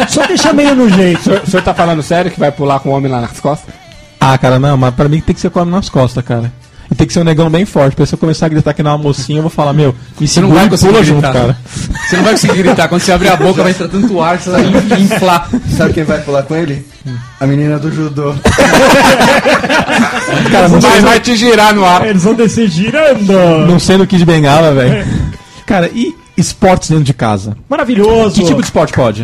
só deixar meio no jeito. O senhor, o senhor tá falando sério que vai pular com o homem lá nas costas? Ah, cara, não, mas pra mim tem que ser com o homem nas costas, cara. E tem que ser um negão bem forte, porque se eu começar a gritar aqui na mocinha, eu vou falar, meu, me segura, não vai conseguir gritar, junto, cara. Você não vai conseguir gritar, quando você abrir a boca vai entrar tanto ar, você vai inflar. Sabe quem vai pular com ele? A menina do judô. Cara, não vai, vai te girar no ar. Eles vão descer girando. Não sendo Kid Bengala, velho. Cara, e esportes dentro de casa? Maravilhoso. Que tipo de esporte pode?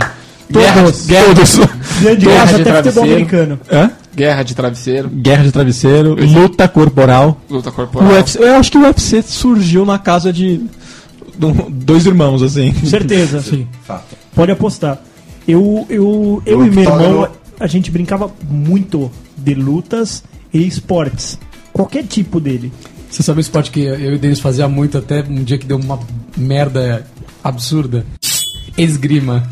Todos. Guerra, todos. Guerra de casa, até futebol americano. Hã? Guerra de travesseiro. Guerra de travesseiro. Luta corporal. Luta corporal. U F C, eu acho que o U F C surgiu na casa de dois irmãos, assim. Certeza. Sim. Fato. Pode apostar. Eu, eu, eu e meu irmão, a gente brincava muito de lutas e esportes. Qualquer tipo dele. Você sabe o esporte que eu e o Denis fazia muito até um dia que deu uma merda absurda? Esgrima.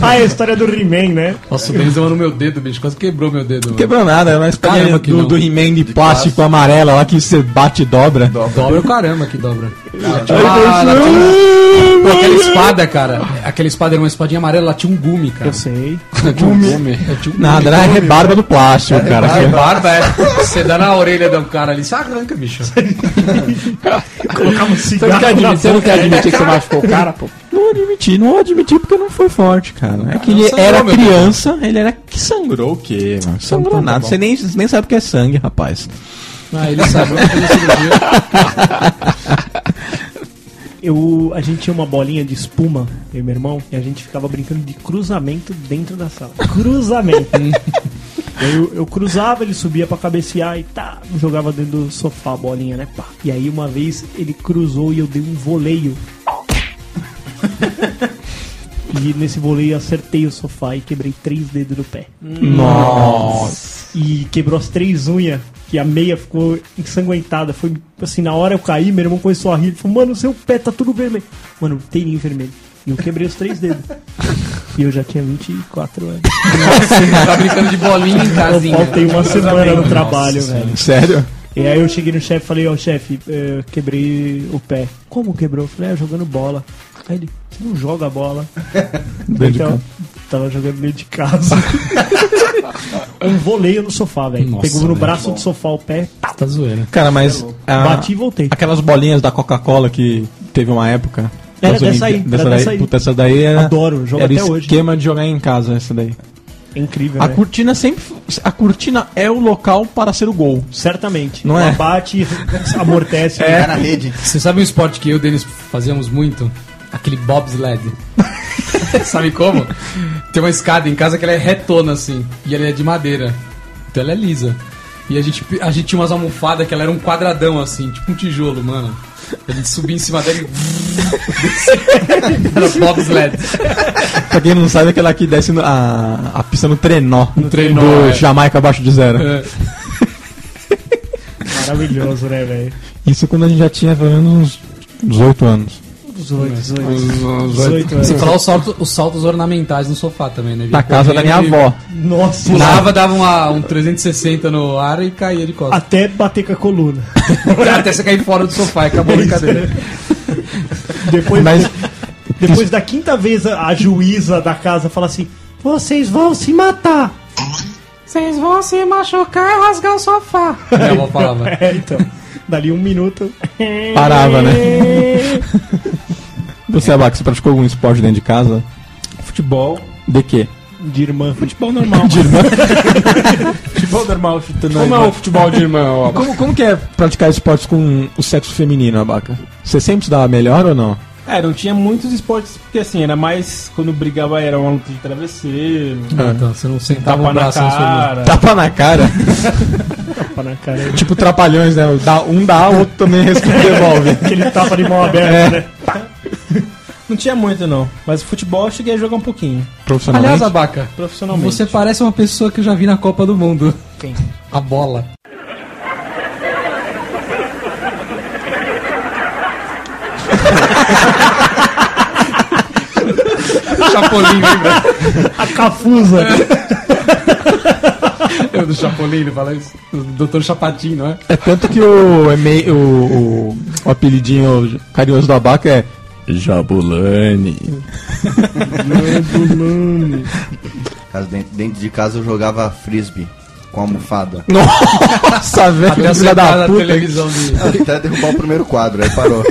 Ah, é a história do He-Man, né? Nossa, o Denis no meu dedo, bicho. Quase quebrou meu dedo. Mano. Quebrou nada. É uma história do, do He-Man de, de plástico classe. Amarelo lá que você bate e dobra. Dobra. Dobra o caramba que dobra. Ah, tinha uma, ela tinha... Pô, aquela espada, cara. Aquela espada era uma espadinha amarela, ela tinha um gume, cara. Eu sei. Gume. Um gume. Eu tinha um nada, era rebarba do plástico, é cara. Rebarba, é. Você dá na orelha de um cara ali, você arranca, bicho. Colocar um cigarro. Você não quer admitir que você machucou o cara, pô? Não admiti, não admiti porque não foi forte, cara. É que ele era criança, ele era que sangrou o quê, mano? Sangrou nada. Você nem, nem sabe o que é sangue, rapaz. Ah, ele sabe. Eu, a gente tinha uma bolinha de espuma, eu e meu irmão, e a gente ficava brincando de cruzamento dentro da sala. Cruzamento. Eu, eu cruzava, ele subia pra cabecear e tá, jogava dentro do sofá a bolinha, né? Pá. E aí uma vez ele cruzou e eu dei um voleio. E nesse voleio acertei o sofá e quebrei três dedos do pé. Nossa! E quebrou as três unhas, que a meia ficou ensanguentada. Foi assim, na hora eu caí, meu irmão começou a rir. Ele falou, mano, seu pé tá tudo vermelho. Mano, teirinho vermelho. E eu quebrei os três dedos. E eu já tinha vinte e quatro anos. Nossa, tá brincando de bolinha em casinha. Eu faltei uma semana no trabalho, velho. Sério? E aí eu cheguei no chefe e falei, ó, oh, chefe, eu quebrei o pé. Como quebrou? Eu falei, ah, jogando bola. Aí ele, você não joga bola. Então, tava jogando meio de casa. Um voleio no sofá, velho. Pegou no braço do sofá o pé. Tá zoando. Cara, mas... A... Bati e voltei. Aquelas bolinhas da Coca-Cola que teve uma época... Era dessa aí. Dessa, era daí, dessa aí. Puta, essa daí era... Adoro, jogo até hoje. Era esquema de jogar em casa, essa daí. É incrível, A né? cortina sempre... A cortina é o local para ser o gol. Certamente. Não Ela é? Bate, amortece. É. Cai na rede. Você sabe um esporte que eu e o Denis fazíamos muito? Aquele bobsled. Sabe como? Tem uma escada em casa que ela é retona, assim. E ela é de madeira. Então ela é lisa. E a gente, a gente tinha umas almofadas que ela era um quadradão, assim. Tipo um tijolo, mano. A gente subia em cima dela e... Era bobsled. Pra quem não sabe, é aquela que desce no, a, a pista no trenó. No trenó, do é. Jamaica abaixo de zero. É. Maravilhoso, né, velho? Isso quando a gente já tinha, pelo menos, uns dezoito anos. dezoito, dezoito. dezoito, dezoito. Você falou os saltos, os saltos ornamentais no sofá também, né? Da casa da minha avó. Nossa. Pulava, dava uma, um trezentos e sessenta no ar e caía de costas. Até bater com a coluna. Até você cair fora do sofá e acabou a brincadeira. Depois, Mas... depois da quinta vez a juíza da casa fala assim, vocês vão se matar. Vocês vão se machucar e rasgar o sofá. É uma palavra. É, então. Dali um minuto... Parava, né? Você, Abax, você praticou algum esporte dentro de casa? Futebol. De quê? De irmã. Futebol normal. De irmã? Futebol normal. Chutando como é o futebol de irmã? Como, como que é praticar esportes com o sexo feminino, Abaca? Você sempre se dava melhor ou não? É, não tinha muitos esportes, porque assim, era mais quando brigava, era uma luta de travesseiro. Ah, então, você não sentava tapa um braço na cara. Tapa na cara? Tapa na cara. É. Tipo trapalhões, né? Um dá, o outro também devolve. Aquele tapa de mão aberta, é. Né? Não tinha muito, não. Mas futebol eu cheguei a jogar um pouquinho. Profissionalmente? Aliás, Abaca, profissionalmente. Você parece uma pessoa que eu já vi na Copa do Mundo. Quem? A bola. Chapolin, lembra? A Cafusa. É. Eu do Chapolin, ele fala isso. doutor Chapatinho, não é? É tanto que o, o, o, o apelidinho carinhoso do Abaca é Jabulani. Jabulani. Dentro, dentro de casa eu jogava frisbee com a almofada. Nossa, velho. Até filha da puta. Televisão de... Até derrubar o primeiro quadro, aí parou.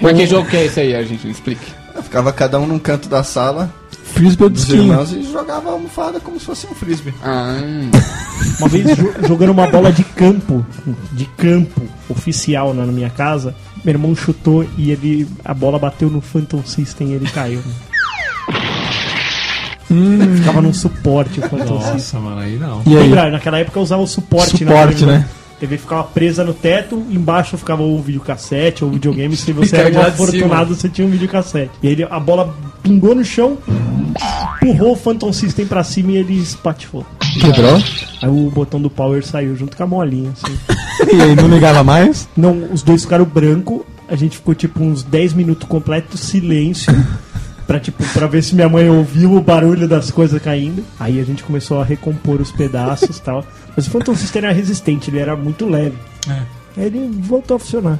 Mas que jogo que é esse aí? A gente explica. Eu ficava cada um num canto da sala, frisbee dos irmãos, e jogava a almofada como se fosse um frisbee. Ah. Uma vez jo- jogando uma bola de campo, de campo, oficial na minha casa, meu irmão chutou e ele, a bola bateu no Phantom System e ele caiu. Hum. Ficava num suporte o Phantom Nossa, System. Nossa, mano, aí não. E aí? Lembra, naquela época eu usava o suporte. Suporte, na né? A T V ficava presa no teto, embaixo ficava o videocassete ou o videogame. Se você era um afortunado, você tinha um videocassete. E aí a bola pingou no chão, empurrou o Phantom System pra cima e ele espatifou. Quebrou? Aí o botão do power saiu junto com a molinha, assim. E aí não ligava mais? Não, os dois ficaram branco. A gente ficou tipo uns dez minutos completo silêncio. Pra, tipo, pra ver se minha mãe ouviu o barulho das coisas caindo. Aí a gente começou a recompor os pedaços e tal. Mas o Phantom System era resistente, ele era muito leve. É. Ele voltou a funcionar.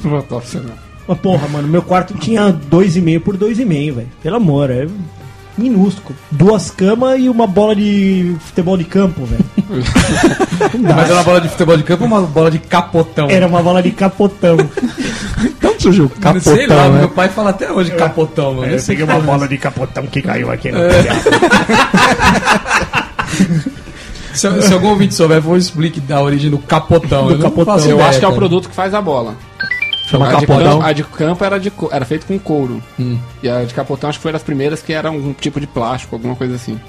Voltou a funcionar. Mas porra, mano, meu quarto tinha dois e meio por dois e meio, velho. Pelo amor, é minúsculo. Duas camas e uma bola de futebol de campo, velho. Mas era uma bola de futebol de campo ou uma bola de capotão? Era uma bola de capotão. Então surgiu capotão. Sei lá, né? Meu pai fala até hoje capotão, mano. É, eu peguei uma bola de capotão que caiu aqui no é. se, se algum ouvinte souber, vou explicar da origem do capotão. Do eu capotão. Ideia, eu acho que é o produto que faz a bola. Chama a, capotão. De campo, a de campo era, de, era feito com couro. Hum. E a de capotão acho que foi das primeiras que era um tipo de plástico, alguma coisa assim. Hum.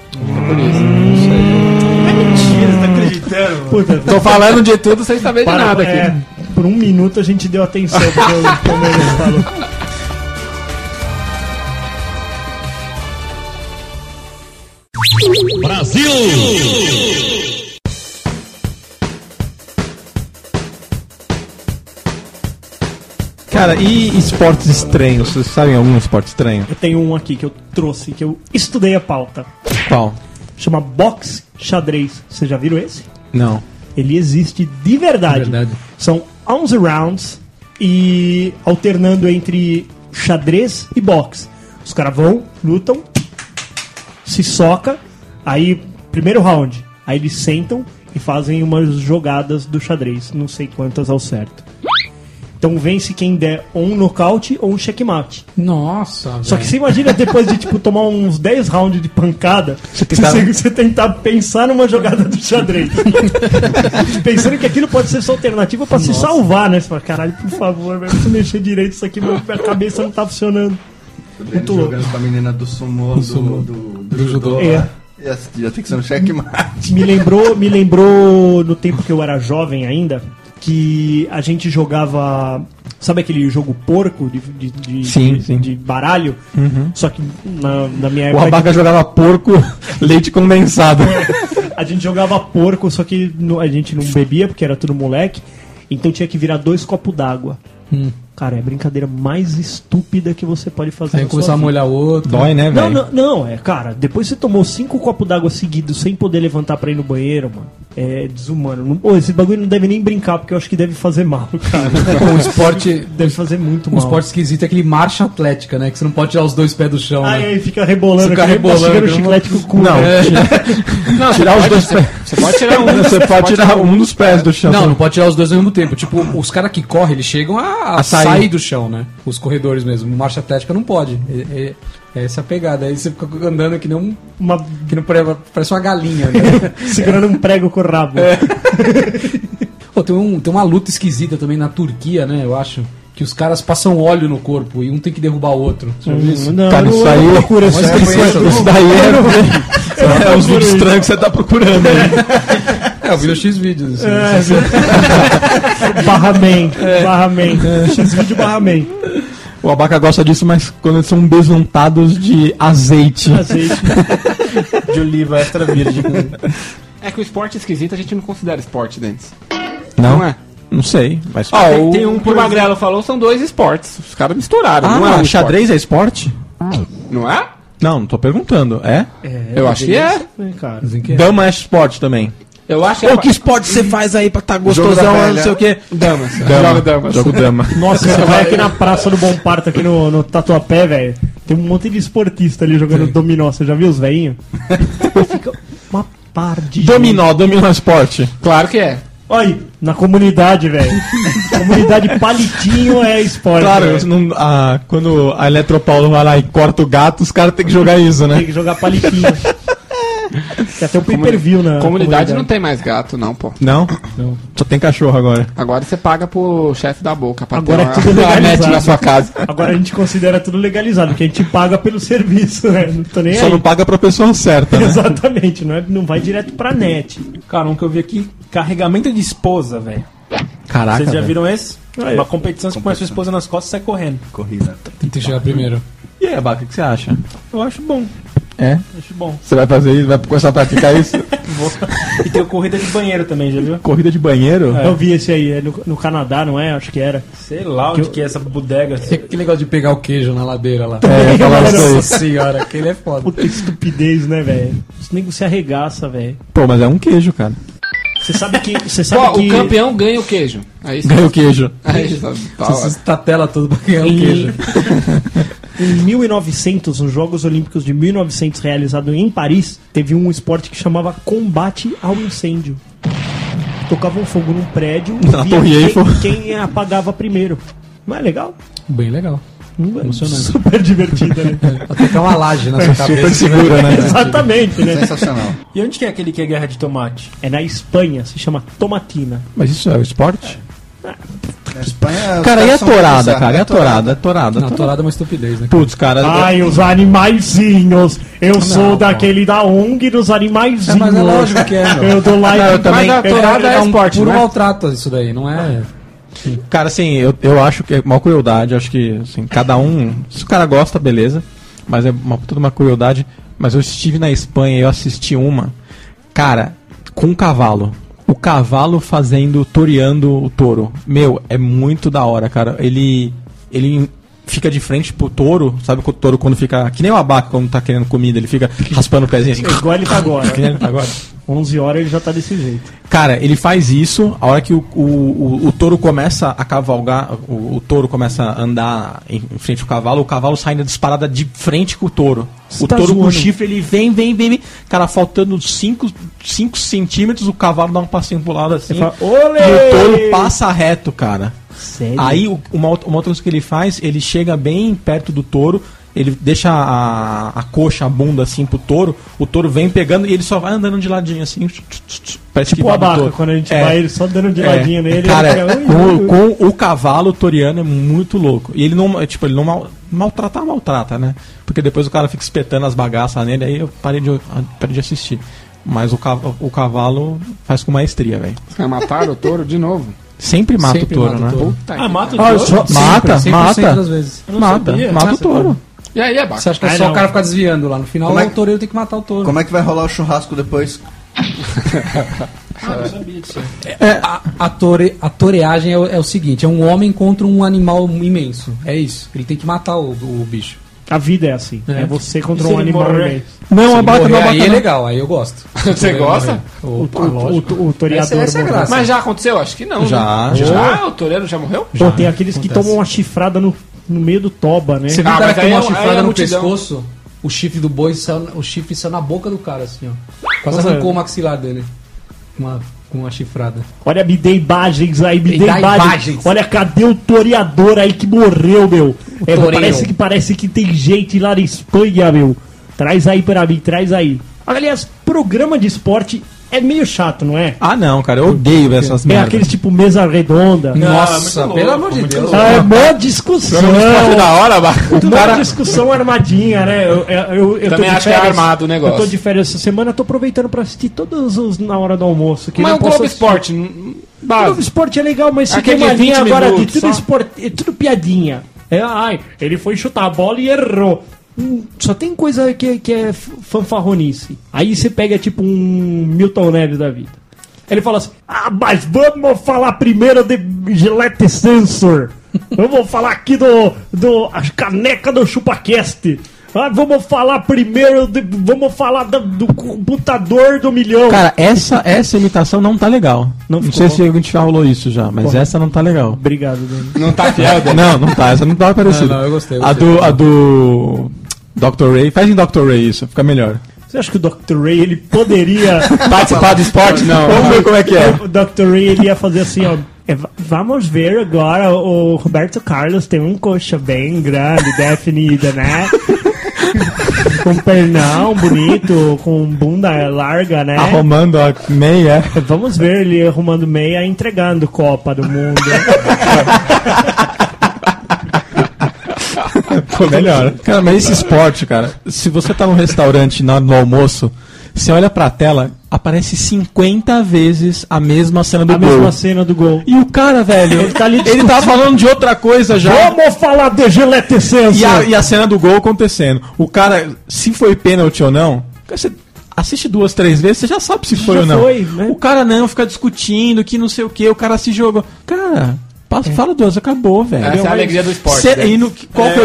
Por isso. Não sei. É mentira, você tá acreditando? Puta, tô falando de tudo sem saber de para, nada é, aqui. Por um minuto a gente deu atenção pro que o Palmeiras falou. Brasil! Cara, e esportes estranhos? Vocês sabem algum esporte estranho? Eu tenho um aqui que eu trouxe, que eu estudei a pauta. Qual? chama Box Xadrez. Vocês já viram esse? Não. Ele existe de verdade. De verdade. São onze rounds e alternando entre xadrez e boxe. Os caras vão, lutam, se soca, aí primeiro round, aí eles sentam e fazem umas jogadas do xadrez, não sei quantas ao certo. Então vence quem der ou um nocaute ou um checkmate. Nossa, velho. Só que você imagina depois de tipo, tomar uns dez rounds de pancada, você tentar, você tentar pensar numa jogada do xadrez. Pensando que aquilo pode ser sua alternativa pra Nossa. se salvar, né? Você fala, caralho, por favor, vai me mexer direito isso aqui, minha cabeça não tá funcionando. Muito louco. Jogando com a menina do sumô, do, do, do, do judô. É. Já tem que ser um checkmate. Me lembrou, me lembrou no tempo que eu era jovem ainda, que a gente jogava... Sabe aquele jogo porco de, de, de, sim, de, sim. de baralho? Uhum. Só que na, na minha época... O Abaca gente... jogava porco, leite condensado. A gente jogava porco, só que a gente não bebia, porque era tudo moleque. Então tinha que virar dois copos d'água. Hum. Cara, é a brincadeira mais estúpida que você pode fazer. Aí começar a molhar outro. Dói, né, velho? Não, não, não, é, cara, depois você tomou cinco copos d'água seguidos sem poder levantar pra ir no banheiro, mano. É desumano. Não, oh, esse bagulho não deve nem brincar, porque eu acho que deve fazer mal, cara. O esporte deve fazer muito mal. Um esporte esquisito é aquele marcha atlética, né? Que você não pode tirar os dois pés do chão. Ah, né? Aí fica rebolando, fica rebolando. Tá não... chiclete com o cu. Não, é. não tirar os dois pés. Você pode tirar um, você pode, pode tirar um dos pés do chão. Não, não pode tirar os dois ao mesmo tempo. Tipo, os caras que correm, eles chegam a, a sair. sair do chão, né? Os corredores mesmo. Marcha atlética não pode. É, é... É essa pegada, aí você fica andando que nem um, uma... que não parece uma galinha, né? Segurando um prego com o rabo. É. Pô, tem, um, tem uma luta esquisita também na Turquia, né? Eu acho. Que os caras passam óleo no corpo e um tem que derrubar o outro. Hum, isso? Não, cara, isso daí é loucura. Isso daí é, é, é os vídeos estranhos que você tá procurando. É, eu vi os X-Vídeos. Assim, é, assim. barra man, é. barra man. X-Vídeo barra man. O Abaca gosta disso, mas quando eles são besuntados de azeite. Azeite. De oliva extra virgem. É que o esporte esquisito a gente não considera esporte, Dentes. Não? Não é? Não sei. Mas... Ah, tem, tem um que o Magrelo falou, são dois esportes. Os caras misturaram. Ah, não é um xadrez esporte. É esporte? Não é? Não, não tô perguntando. É? é Eu acho que é. é. Dama é esporte também. Eu acho que, Pô, é... que esporte você faz aí pra tá gostosão, não sei o que? Damas. Dama. Dama. Jogo dama. Nossa, você vai aqui na praça do Bom Parto, aqui no, no Tatuapé, velho. Tem um monte de esportista ali jogando Sim. dominó. Você já viu os velhinhos? Fica uma par de... Dominó, gente. Dominó esporte. Claro que é. Olha aí, na comunidade, velho. Comunidade palitinho é esporte. Claro, não, a, quando a Eletropaulo vai lá e corta o gato, os caras tem que jogar isso, né? Tem que jogar palitinho. Tem até o pay-per-view na comunidade, comunidade não tem mais gato, não, pô. Não? Não. Só tem cachorro agora. Agora você paga pro chefe da boca pra agora ter uma, é tudo net na sua casa. Agora a gente considera tudo legalizado, porque a gente paga pelo serviço, né? Não tô nem Só aí. não paga pra pessoa certa, né? Exatamente, não, é, não vai direto pra net. Cara, um que eu vi aqui, carregamento de esposa, velho. Caraca, Vocês já véio. viram esse? Ah, uma competição, você põe a sua esposa nas costas e sai correndo. Corrida. Tenta chegar primeiro. E aí, Abaca, o que você acha? Eu acho bom. É? Acho bom. Você vai fazer isso? Vai começar a praticar isso? Vou. E tem o Corrida de Banheiro também, já viu? Corrida de Banheiro? É. Eu vi esse aí, é no, no Canadá, não é? Acho que era. Sei lá onde que, que é essa bodega. Assim. Que negócio de pegar o queijo na ladeira lá. É, é nossa senhora, aquele é foda. Puta estupidez, né, velho? Os negros se arregaça, velho. Pô, mas é um queijo, cara. Você sabe que... Você sabe Pô, que... o campeão ganha o queijo. Aí ganha sabe. o queijo. Aí você tá, tá, tá tela toda pra ganhar e... o queijo. Em mil e novecentos, nos Jogos Olímpicos de mil e novecentos realizado em Paris, teve um esporte que chamava combate ao incêndio. Tocavam fogo num prédio e via quem, quem apagava primeiro. Não é legal? Bem legal. Hum, Emocionante. Super divertida, né? É, até que é uma laje na sua cabeça. Super segura, né? Exatamente, né? Sensacional. E onde que é aquele que é guerra de tomate? É na Espanha, se chama Tomatina. Mas isso é o esporte? É. Ah. Espanha, cara, e a torada, cara? E a torada? A torada, não, a torada é uma estupidez, né? Cara? Putz, cara. Ai, os animaizinhos. Eu não, sou não, daquele cara. da O N G dos animaizinhos. É, mas é lógico que é. Eu dou like. Não, eu também. Mas a torada é, é um esporte, puro né? maltrato isso daí, não é? Sim. Cara, assim, eu, eu acho que é uma crueldade. Acho que, assim, cada um. Se o cara gosta, beleza. Mas é uma puta de uma crueldade. Mas eu estive na Espanha e eu assisti uma. Cara, com um cavalo. O cavalo fazendo, toreando o touro. Meu, é muito da hora, cara. Ele, ele fica de frente pro touro, sabe que o touro quando fica... Que nem o abaca quando tá querendo comida, ele fica raspando o pezinho assim. Igual ele tá agora. Que nem ele tá agora. onze horas ele já tá desse jeito. Cara, ele faz isso, a hora que o, o, o, o touro começa a cavalgar, o, o touro começa a andar em frente ao cavalo, o cavalo sai ainda disparada de frente com o touro. Você o tá touro zoando. Com o chifre, ele vem, vem, vem, vem. Cara, faltando cinco centímetros, o cavalo dá um passinho pro lado assim. Fala, olê! E o touro passa reto, cara. Sério? Aí uma, uma outra coisa que ele faz, ele chega bem perto do touro, ele deixa a, a coxa, a bunda assim pro touro, o touro vem pegando e ele só vai andando de ladinho assim, parece tipo a barca, quando a gente é, vai ele só dando de é, ladinho nele. Cara, ele fica, com, com o cavalo toriano é muito louco, e ele não, tipo, ele não mal, maltrata, maltrata, né, porque depois o cara fica espetando as bagaças nele, aí eu parei de, parei de assistir, mas o cavalo, o cavalo faz com maestria, velho. É, mataram o touro de novo. Sempre mata sempre o touro, mata né? O touro. Ah, mata o touro? Só... Mata, sempre, mata. Vezes. Mata, sabia. Mata ah, o touro. E aí é bacana. Você acha que é só não. O cara ficar desviando lá? No final, como é que... o toureiro tem que matar o touro. Como é que vai rolar o churrasco depois? Ah, não sabia disso. É, a, a, tore, a toreagem é o, é o seguinte, é um homem contra um animal imenso. É isso. Ele tem que matar o, o bicho. A vida é assim. É, é você contra um animal morrer. Imenso. Não, a bata não, aí é legal, aí eu gosto. Você gosta? O, o, o, o, o toreador essa, essa é. Mas já aconteceu? Acho que não. Já. Né? Já, já o toureiro já morreu? Já. Pô, tem aqueles acontece. Que tomam uma chifrada no, no meio do toba, né? Você viu ah, o cara que tomou uma chifrada é no pescoço? O chifre do boi saiu, o chifre saiu na boca do cara, assim, ó. Quase nossa, arrancou é. O maxilar dele. Uma... uma chifrada. Olha, me dei imagens aí, me, me dei imagens. imagens. Olha, cadê o toreador aí que morreu, meu? É, parece, que, parece que tem gente lá na Espanha, meu. Traz aí pra mim, traz aí. Aliás, programa de esporte é meio chato, não é? Ah, não, cara, eu odeio eu, essas merdas. É aqueles tipo mesa redonda. Nossa, pelo amor de Deus. Ah, é mó discussão. Da hora, mó discussão armadinha, né? Eu, eu, eu, eu também acho férias, que é armado o negócio. Eu tô de férias essa semana, tô aproveitando pra assistir todos os Na Hora do Almoço. Que mas o Globo Esporte... O Globo Esporte é legal, mas se tem uma linha agora de tudo, esporte, tudo piadinha. É, ai, ele foi chutar a bola e errou. Hum, só tem coisa que, que é fanfarronice. Aí você pega tipo um Milton Neves da vida. Ele fala assim: ah, mas vamos falar primeiro de Gilete Sensor. Vamos falar aqui do, do a caneca do ChupaCast. Ah, vamos falar primeiro de, vamos falar do, do computador do milhão. Cara, essa, essa imitação não tá legal. Não, não sei bom. Se a gente já rolou isso já, mas porra. Essa não tá legal. Obrigado, Dani. Não tá fiel, Dani. Não, não tá. Essa não tá parecida. Não, não, eu gostei, eu a gostei, do. Gostei. A do... doutor Ray, faz em doutor Ray isso, fica melhor. Você acha que o doutor Ray ele poderia participar do esporte? Não. Vamos ver como é que é. O doutor Ray ele ia fazer assim, ó. É, vamos ver agora, o Roberto Carlos tem um coxa bem grande, definida, né? Com pernão bonito, com bunda larga, né? Arrumando a meia. Vamos ver ele arrumando meia, entregando Copa do Mundo. Pô, melhor. Cara, mas esse esporte, cara, se você tá num restaurante na, no almoço, você olha pra tela, aparece cinquenta vezes a mesma cena do a gol. A mesma cena do gol. E o cara, velho, ele tá, ali ele tá falando de outra coisa já. Vamos falar de Gilete Sensor. E a cena do gol acontecendo. O cara, se foi pênalti ou não, você assiste duas, três vezes, você já sabe se foi já ou não. Foi, né? O cara não fica discutindo que não sei o que, o cara se jogou. Cara... É. Fala duas, acabou, velho. Essa é a alegria do esporte. Cê, né? No, qual é, que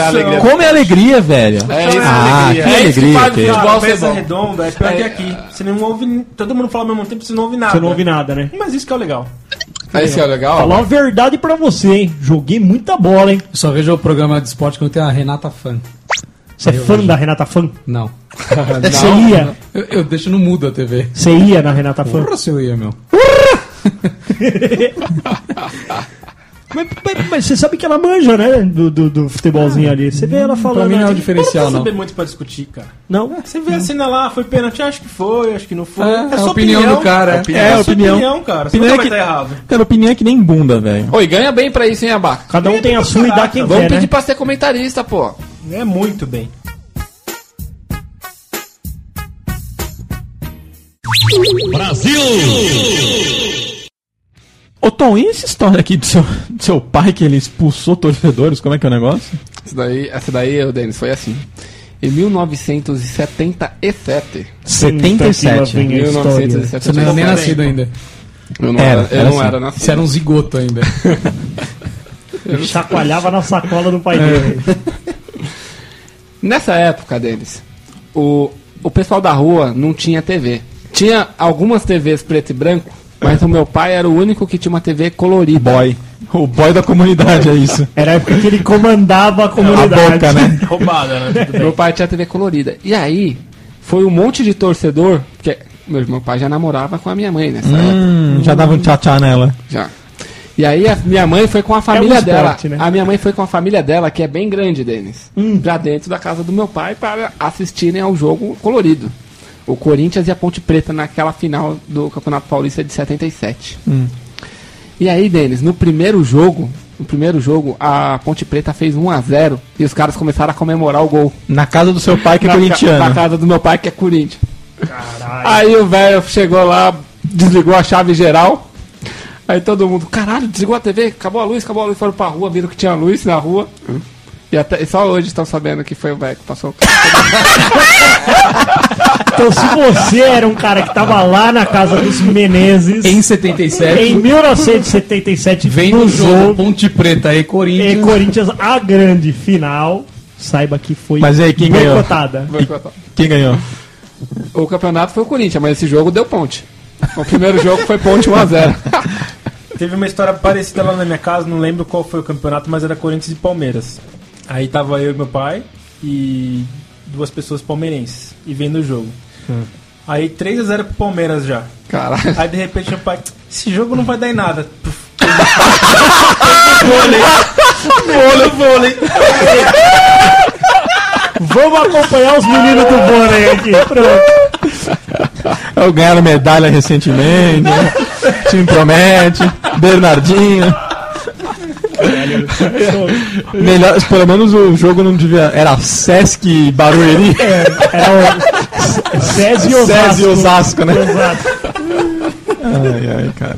é a como é a alegria, velho? É isso, ah, alegria. Que é alegria. É que faz mesa é redonda, é pior é, que aqui. Você não ouve, todo mundo fala ao mesmo tempo, você não ouve nada. Você não ouve nada, né? Mas isso que é o legal. É isso que é o legal? Falar a verdade pra você, hein? Joguei muita bola, hein? Eu só vejo o programa de esporte quando tem a Renata Fã. Você é fã vejo. Da Renata Fã? Não. Você ia? Eu, eu deixo no mudo a T V. Você ia na Renata Fã? Porra, se eu ia, meu. mas, mas, mas você sabe que ela manja, né? Do, do, do futebolzinho ah, ali. Você vê ela falando. Pra mim não é o diferencial, não. Não saber muito pra discutir, cara. Não? Você vê a cena lá, foi pênalti, acho que foi, acho que não foi. É, é a sua opinião, opinião do cara. É, opinião. É a sua opinião, opinião cara. Você opinião é que, vai estar errado. Cara, opinião é que nem bunda, velho. Oi, ganha bem pra isso, hein, Abaca? Cada um ganha tem a sua e dá quem quer. Vamos pedir né? pra ser comentarista, pô. É muito bem. Brasil! Ô Tom, e essa história aqui do seu, do seu pai que ele expulsou torcedores? Como é que é o negócio? Essa daí, essa daí, Denis, foi assim. Em mil novecentos e setenta e sete. setenta e sete? Em mil novecentos e setenta e sete. Você não era nem nascido ainda. Eu não era, era, eu era, não assim. era nascido. Você era um zigoto ainda. Eu chacoalhava na sacola do pai dele. É. Nessa época deles, o, o pessoal da rua não tinha T V. Tinha algumas T Vs preto e branco, mas o meu pai era o único que tinha uma T V colorida. Boy. O boy da comunidade, é isso. Era a época que ele comandava a comunidade. A boca, né? Roubada, né? Meu pai tinha T V colorida. E aí, foi um monte de torcedor, porque meu, meu pai já namorava com a minha mãe nessa hum, época. Já dava um tchá-tchá nela. Já. E aí a minha mãe foi com a família é um esporte, dela. Né? A minha mãe foi com a família dela, que é bem grande, Denis. Hum. Pra dentro da casa do meu pai, para assistirem ao jogo colorido. O Corinthians e a Ponte Preta naquela final do Campeonato Paulista de setenta e sete. Hum. E aí, Denis, no primeiro jogo, no primeiro jogo, a Ponte Preta fez um a zero e os caras começaram a comemorar o gol. Na casa do seu pai, que é na corintiano. Ca- na casa do meu pai, que é Corinthians. Caralho. Aí o velho chegou lá, desligou a chave geral. Aí todo mundo, caralho, desligou a T V, acabou a luz, acabou a luz. Foram pra rua, viram que tinha luz na rua. Hum. E até, só hoje estão sabendo que foi o velho que passou. Então, se você era um cara que tava lá na casa dos Menezes... Em setenta e sete... Em mil novecentos e setenta e sete... Vem no jogo Ponte Preta e Corinthians... E Corinthians, a grande final... Saiba que foi... Mas aí, quem boicotada. ganhou? E, quem ganhou? O campeonato foi o Corinthians, mas esse jogo deu Ponte. O primeiro jogo foi Ponte um a zero. Teve uma história parecida lá na minha casa, não lembro qual foi o campeonato, mas era Corinthians e Palmeiras. Aí tava eu e meu pai e duas pessoas palmeirenses e vendo o jogo. Hum. Aí três a zero pro Palmeiras já. Caralho. Aí de repente meu pai, esse jogo não vai dar em nada. Vôlei, vôlei, vôlei. Vamos acompanhar os meninos do vôlei aqui. Pronto. Ganharam medalha recentemente. Time promete. Bernardinho. Melhor, pelo menos o jogo não devia. Era Sesc e Barueri. É, era o Sesc e Osasco. Sesc e Osasco, né? Osasco. Ai, ai, cara.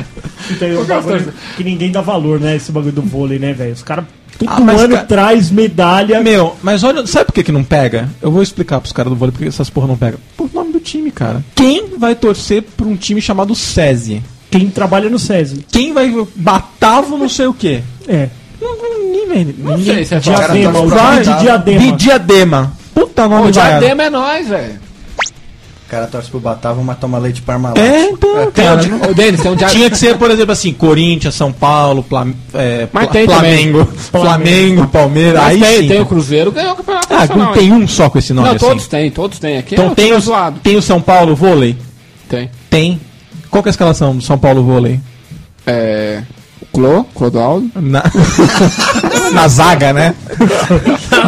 Então, bagulho, que ninguém dá valor, né? Esse bagulho do vôlei, né, velho? Os caras todo ah, ano ca... traz medalha. Meu, mas olha, sabe por que, que não pega? Eu vou explicar pros caras do vôlei porque essas porra não pegam. Por nome do time, cara. Quem vai torcer pra um time chamado SESI? Quem trabalha no SESI? Quem vai batavo não sei o quê? É. Não, ninguém vende. Não sei se é Diadema, o nome de Diadema. De Diadema. Puta, nome de Diadema. Diadema é nós, velho. O cara torce pro Batavo, mas toma leite Parmalat. É, então, é, cara. Tem, não... o Denis, tem um dia... Tinha que ser, por exemplo, assim, Corinthians, São Paulo, Plam... é, Pl... Flamengo, Flamengo, Flamengo, Palmeiras. Mas aí tem, sim, tem o Cruzeiro, ganhou o campeonato. Ah, não tem um só com esse nome, não, assim. Não, todos tem, todos tem. Aqui então é tem, os, tem o São Paulo vôlei? Tem. Tem. Qual que é a escalação do São Paulo vôlei? É... Clô, Clodoaldo. Na... na zaga, né?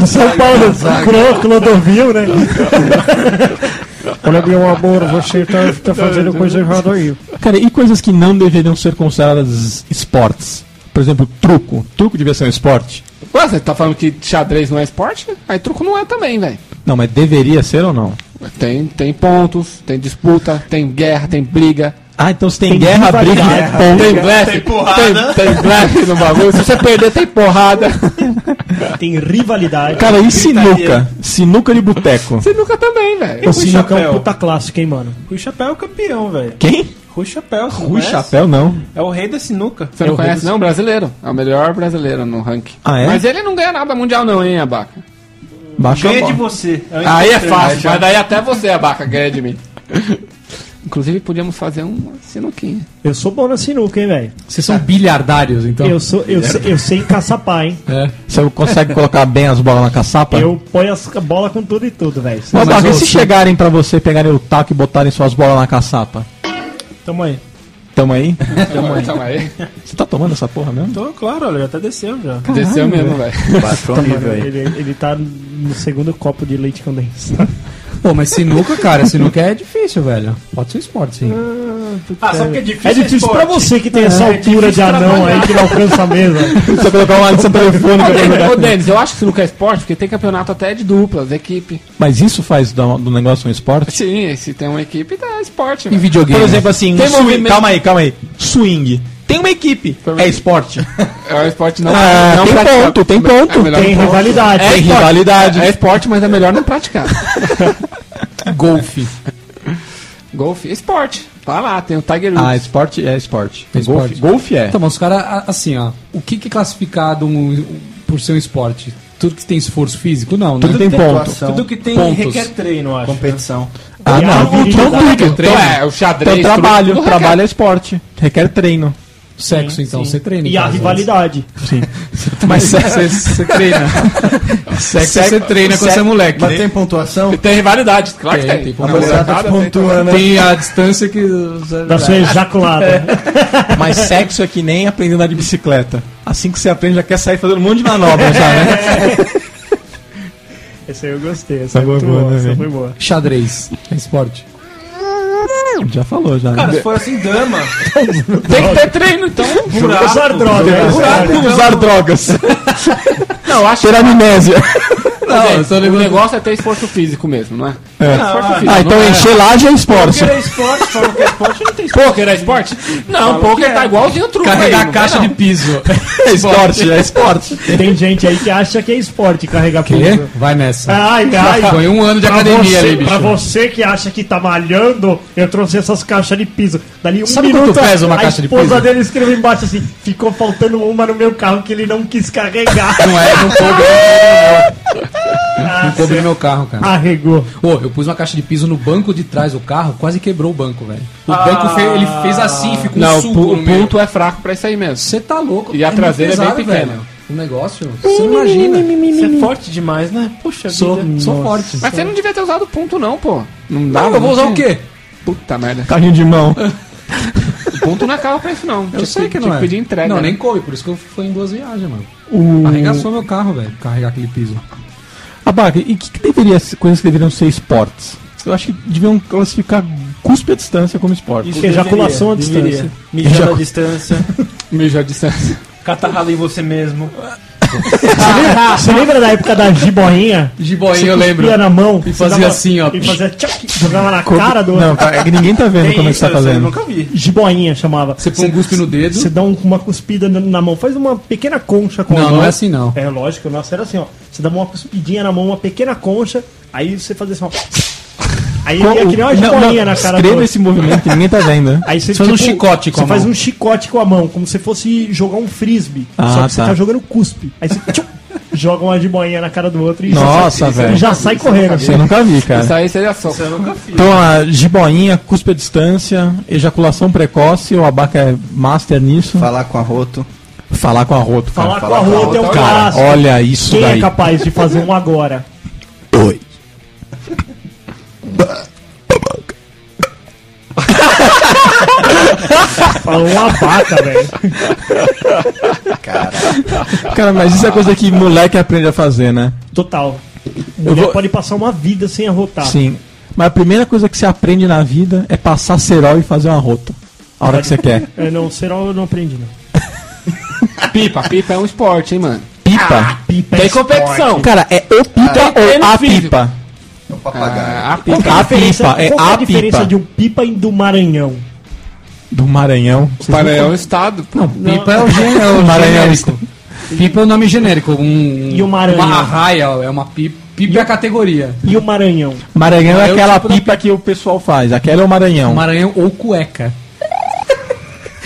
No São Paulo, Clô, Clodovil, né? Olha, meu amor, você tá, tá fazendo coisa errada aí. Cara, e coisas que não deveriam ser consideradas esportes? Por exemplo, truco. Truco devia ser um esporte? Ué, você tá falando que xadrez não é esporte? Aí truco não é também, velho. Não, mas deveria ser ou não? Tem, tem pontos, tem disputa, tem guerra, tem briga. Ah, então se tem, tem guerra, briga, guerra, tem, tem blefe, tem porrada. Tem, tem blefe no bagulho. Se você perder, tem porrada. Tem rivalidade. Cara, e sinuca? Sinuca de boteco. Sinuca também, velho. O sinuca é um puta clássico, hein, mano? Rui Chapéu é o campeão, velho. Quem? Rui Chapéu. Rui Chapéu, não. É o rei da sinuca. Você não é conhece, não? Brasileiro. É o melhor brasileiro no ranking. Ah, é? Mas ele não ganha nada mundial, não, hein, Abaca? Baixa ganha de você. É aí é fácil, mas daí até você, Abaca, ganha de mim. Inclusive, podíamos fazer uma sinuquinha. Eu sou bom na sinuca, hein, velho? Vocês são bilhardários, então? Eu, sou, eu, sei, eu sei caçapar, hein? É. Você consegue colocar bem as bolas na caçapa? Eu ponho as bolas com tudo e tudo, velho. Mas, mas, mas se chegarem pra você, pegarem o taco e botarem suas bolas na caçapa? Tamo aí. Tamo aí? Tamo aí. Tamo aí. Você tá tomando essa porra mesmo? Tô, claro, olha, já tá descendo já. Caralho, desceu mesmo, velho. Baixou nível aí. Ele, ele tá no segundo copo de leite condensado. Pô, mas sinuca, cara, sinuca é difícil, velho. Pode ser esporte, sim. Ah, sabe que é difícil? É difícil esporte. Pra você que tem é, essa altura é de anão aí que não alcança a mesa. Só colocar uma lista telefônica pra jogar. Ô, Denis, eu acho que sinuca é esporte porque tem campeonato até de duplas, equipe. Mas isso faz do, do negócio um esporte? Sim, se tem uma equipe, tá esporte. E videogame. Por exemplo, assim, um swing. Calma aí, calma aí. Swing. Tem uma equipe. É esporte. É esporte, não. Ah, não tem praticar. Ponto, tem ponto. É tem ponto. Rivalidade. É tem esporte. Rivalidade. É esporte, mas é melhor não praticar. Golfe. Golfe é esporte. Tá lá, tem o Tiger Woods. Ah, esporte é esporte. É golfe, esporte. Golfe é. Então, mas os caras, assim, ó. O que, que é classificado um, por ser um esporte? Tudo que tem esforço físico? Não, tudo não. Tudo tem ponto. Atuação, tudo que tem pontos. Requer treino, acho. Competição. Ah, não. não, não então, tudo. Então, treino. É, o xadrez. Então, trabalho. Tudo trabalho requer. É esporte. Requer treino. Sexo, sim, então, sim. Você treina. E a rivalidade. Sim. Mas sexo você treina. Sexo você treina quando você é moleque. Mas tem pontuação? Tem rivalidade, claro que tem. tem. tem. A mulherada pontua, né? Tem a distância que... Da sua ejaculada. É. Mas sexo é que nem aprender a andar de bicicleta. Assim que você aprende, já quer sair fazendo um monte de manobra já, né? Essa aí eu gostei. Essa, essa foi boa, boa, né, essa foi boa. Xadrez. É esporte. Já falou, já. Cara, se for assim, dama. Tem que ter treino, então. Buraco, usar drogas. Né? Buraco, então... Usar drogas. Não, acho que... Ter amnésia. Não, não, o negócio é ter esforço físico mesmo, não é? É. Não, esforço físico, ah, então é. Encher lá já é esporte. Pôquer é esporte, falam que é esporte, não tem esporte. Pôquer é esporte? Não, pôquer tá igualzinho o truco. Carregar aí, caixa de piso. É esporte, é esporte. Tem gente aí que acha que é esporte carregar que? Piso. Vai nessa. Ai, ai. Foi um ano de pra academia você, aí, bicho. Pra você que acha que tá malhando, eu trouxe essas caixas de piso. Dali um Sabe minuto, quanto pesa uma caixa de piso? A esposa dele escreveu embaixo assim, ficou faltando uma no meu carro que ele não quis carregar. Não é, não coube. Ah, não coube no meu carro, cara. Arregou. Ô, oh, eu pus uma caixa de piso no banco de trás do carro, quase quebrou o banco, velho. O ah, banco fez, ele fez assim, ficou não, um suco. Não, o ponto é fraco pra isso aí mesmo. Você tá louco. E a traseira é bem pequena. Velho. O negócio, você imagina. Você é forte demais, né? Poxa sou, vida. Sou nossa, forte. Mas sou. Você não devia ter usado ponto não, pô. Não dá. Não, eu vou usar o quê? Puta merda. Carrinho de mão. O ponto não é carro pra isso não. Eu, eu sei que não é. Pedir entrega. Não, né? Nem coube, por isso que eu fui em duas viagens, mano. O... Arregaçou meu carro, velho, carregar aquele piso. Abaca, e que, que deveria coisas que deveriam ser esportes? Eu acho que deveriam classificar cuspe à distância como esporte. Isso, ejaculação à distância. Mijar à distância. Mijar à distância. Catarrado em você mesmo. Você lembra, você lembra da época da jiboinha? Jiboinha, eu lembro. Na mão, e fazia dava, assim, ó. E fazia tchac, jogava na Corpo, cara do outro. Não, cara, ninguém tá vendo como você tá fazendo. Eu nunca vi. Jiboinha chamava. Você põe um cuspe no dedo. Você dá um, uma cuspida na mão. Faz uma pequena concha com a mão. Não, não é assim, não. É lógico, nossa, era assim, ó. Você dá uma cuspidinha na mão, uma pequena concha. Aí você fazia assim, ó. Aí ele ia criar uma jiboinha na cara do outro. Esse movimento que ninguém tá vendo. Aí você faz tipo, um chicote com a mão. Você faz um chicote com a mão, como se fosse jogar um frisbee. Ah, só que você tá, tá jogando cuspe. Aí você tchum, joga uma jiboinha na cara do outro e nossa, já sai, e já sai correndo. Isso eu nunca vi, cara. Isso aí seria só. Isso eu nunca vi. Então a jiboinha, cuspe à distância, ejaculação precoce, o Abaca é master nisso. Falar com arroto. Falar com arroto, cara. Falar, Falar com arroto é um clássico. Olha isso Quem daí. Quem é capaz de fazer um agora? Oi. Falou uma vaca, velho. Cara. Cara, mas isso é coisa que moleque aprende a fazer, né? Total. Mulher vou... pode passar uma vida sem arrotar. Sim. Mas a primeira coisa que você aprende na vida é passar cerol e fazer uma rota. A hora que você quer. É, não, cerol eu não aprendi, não. Pipa, pipa é um esporte, hein, mano? Pipa? Ah, pipa tem é competição. Esporte. Cara, é o pipa ah, ou a físico. Pipa? É o papagaio. Ah, a pipa. Qual é a, a pipa. É Qual é a, a diferença pipa. De um pipa e do Maranhão? Do Maranhão? O Maranhão é o estado. Não, pipa não. É o gênero maranhão. Pipa é o nome genérico. Um, e o Maranhão? Uma arraia, é uma pipa. Pipa é a categoria. E o Maranhão? Maranhão, Maranhão é aquela é tipo pipa da... que o pessoal faz. Aquela é o Maranhão. Maranhão ou cueca.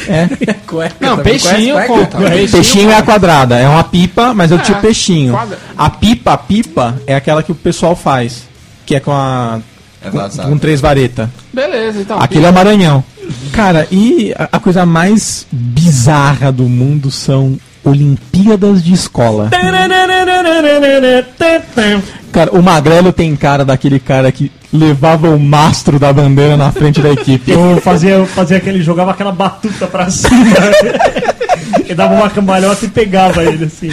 É. Cueca, não, peixinho conhece, conta. Peixinho, peixinho é a quadrada. É uma pipa, mas eu é, tinha peixinho. Quadra... A pipa, a pipa é aquela que o pessoal faz. Que é com a... Exato, com, com três varetas. Beleza, então. Aquilo é Maranhão. Cara, e a coisa mais bizarra do mundo são Olimpíadas de escola. Cara, o Magrelo tem cara daquele cara que levava o mastro da bandeira na frente da equipe. Eu fazia, fazia aquele, jogava aquela batuta pra cima. Eu dava uma cambalhota e pegava ele assim.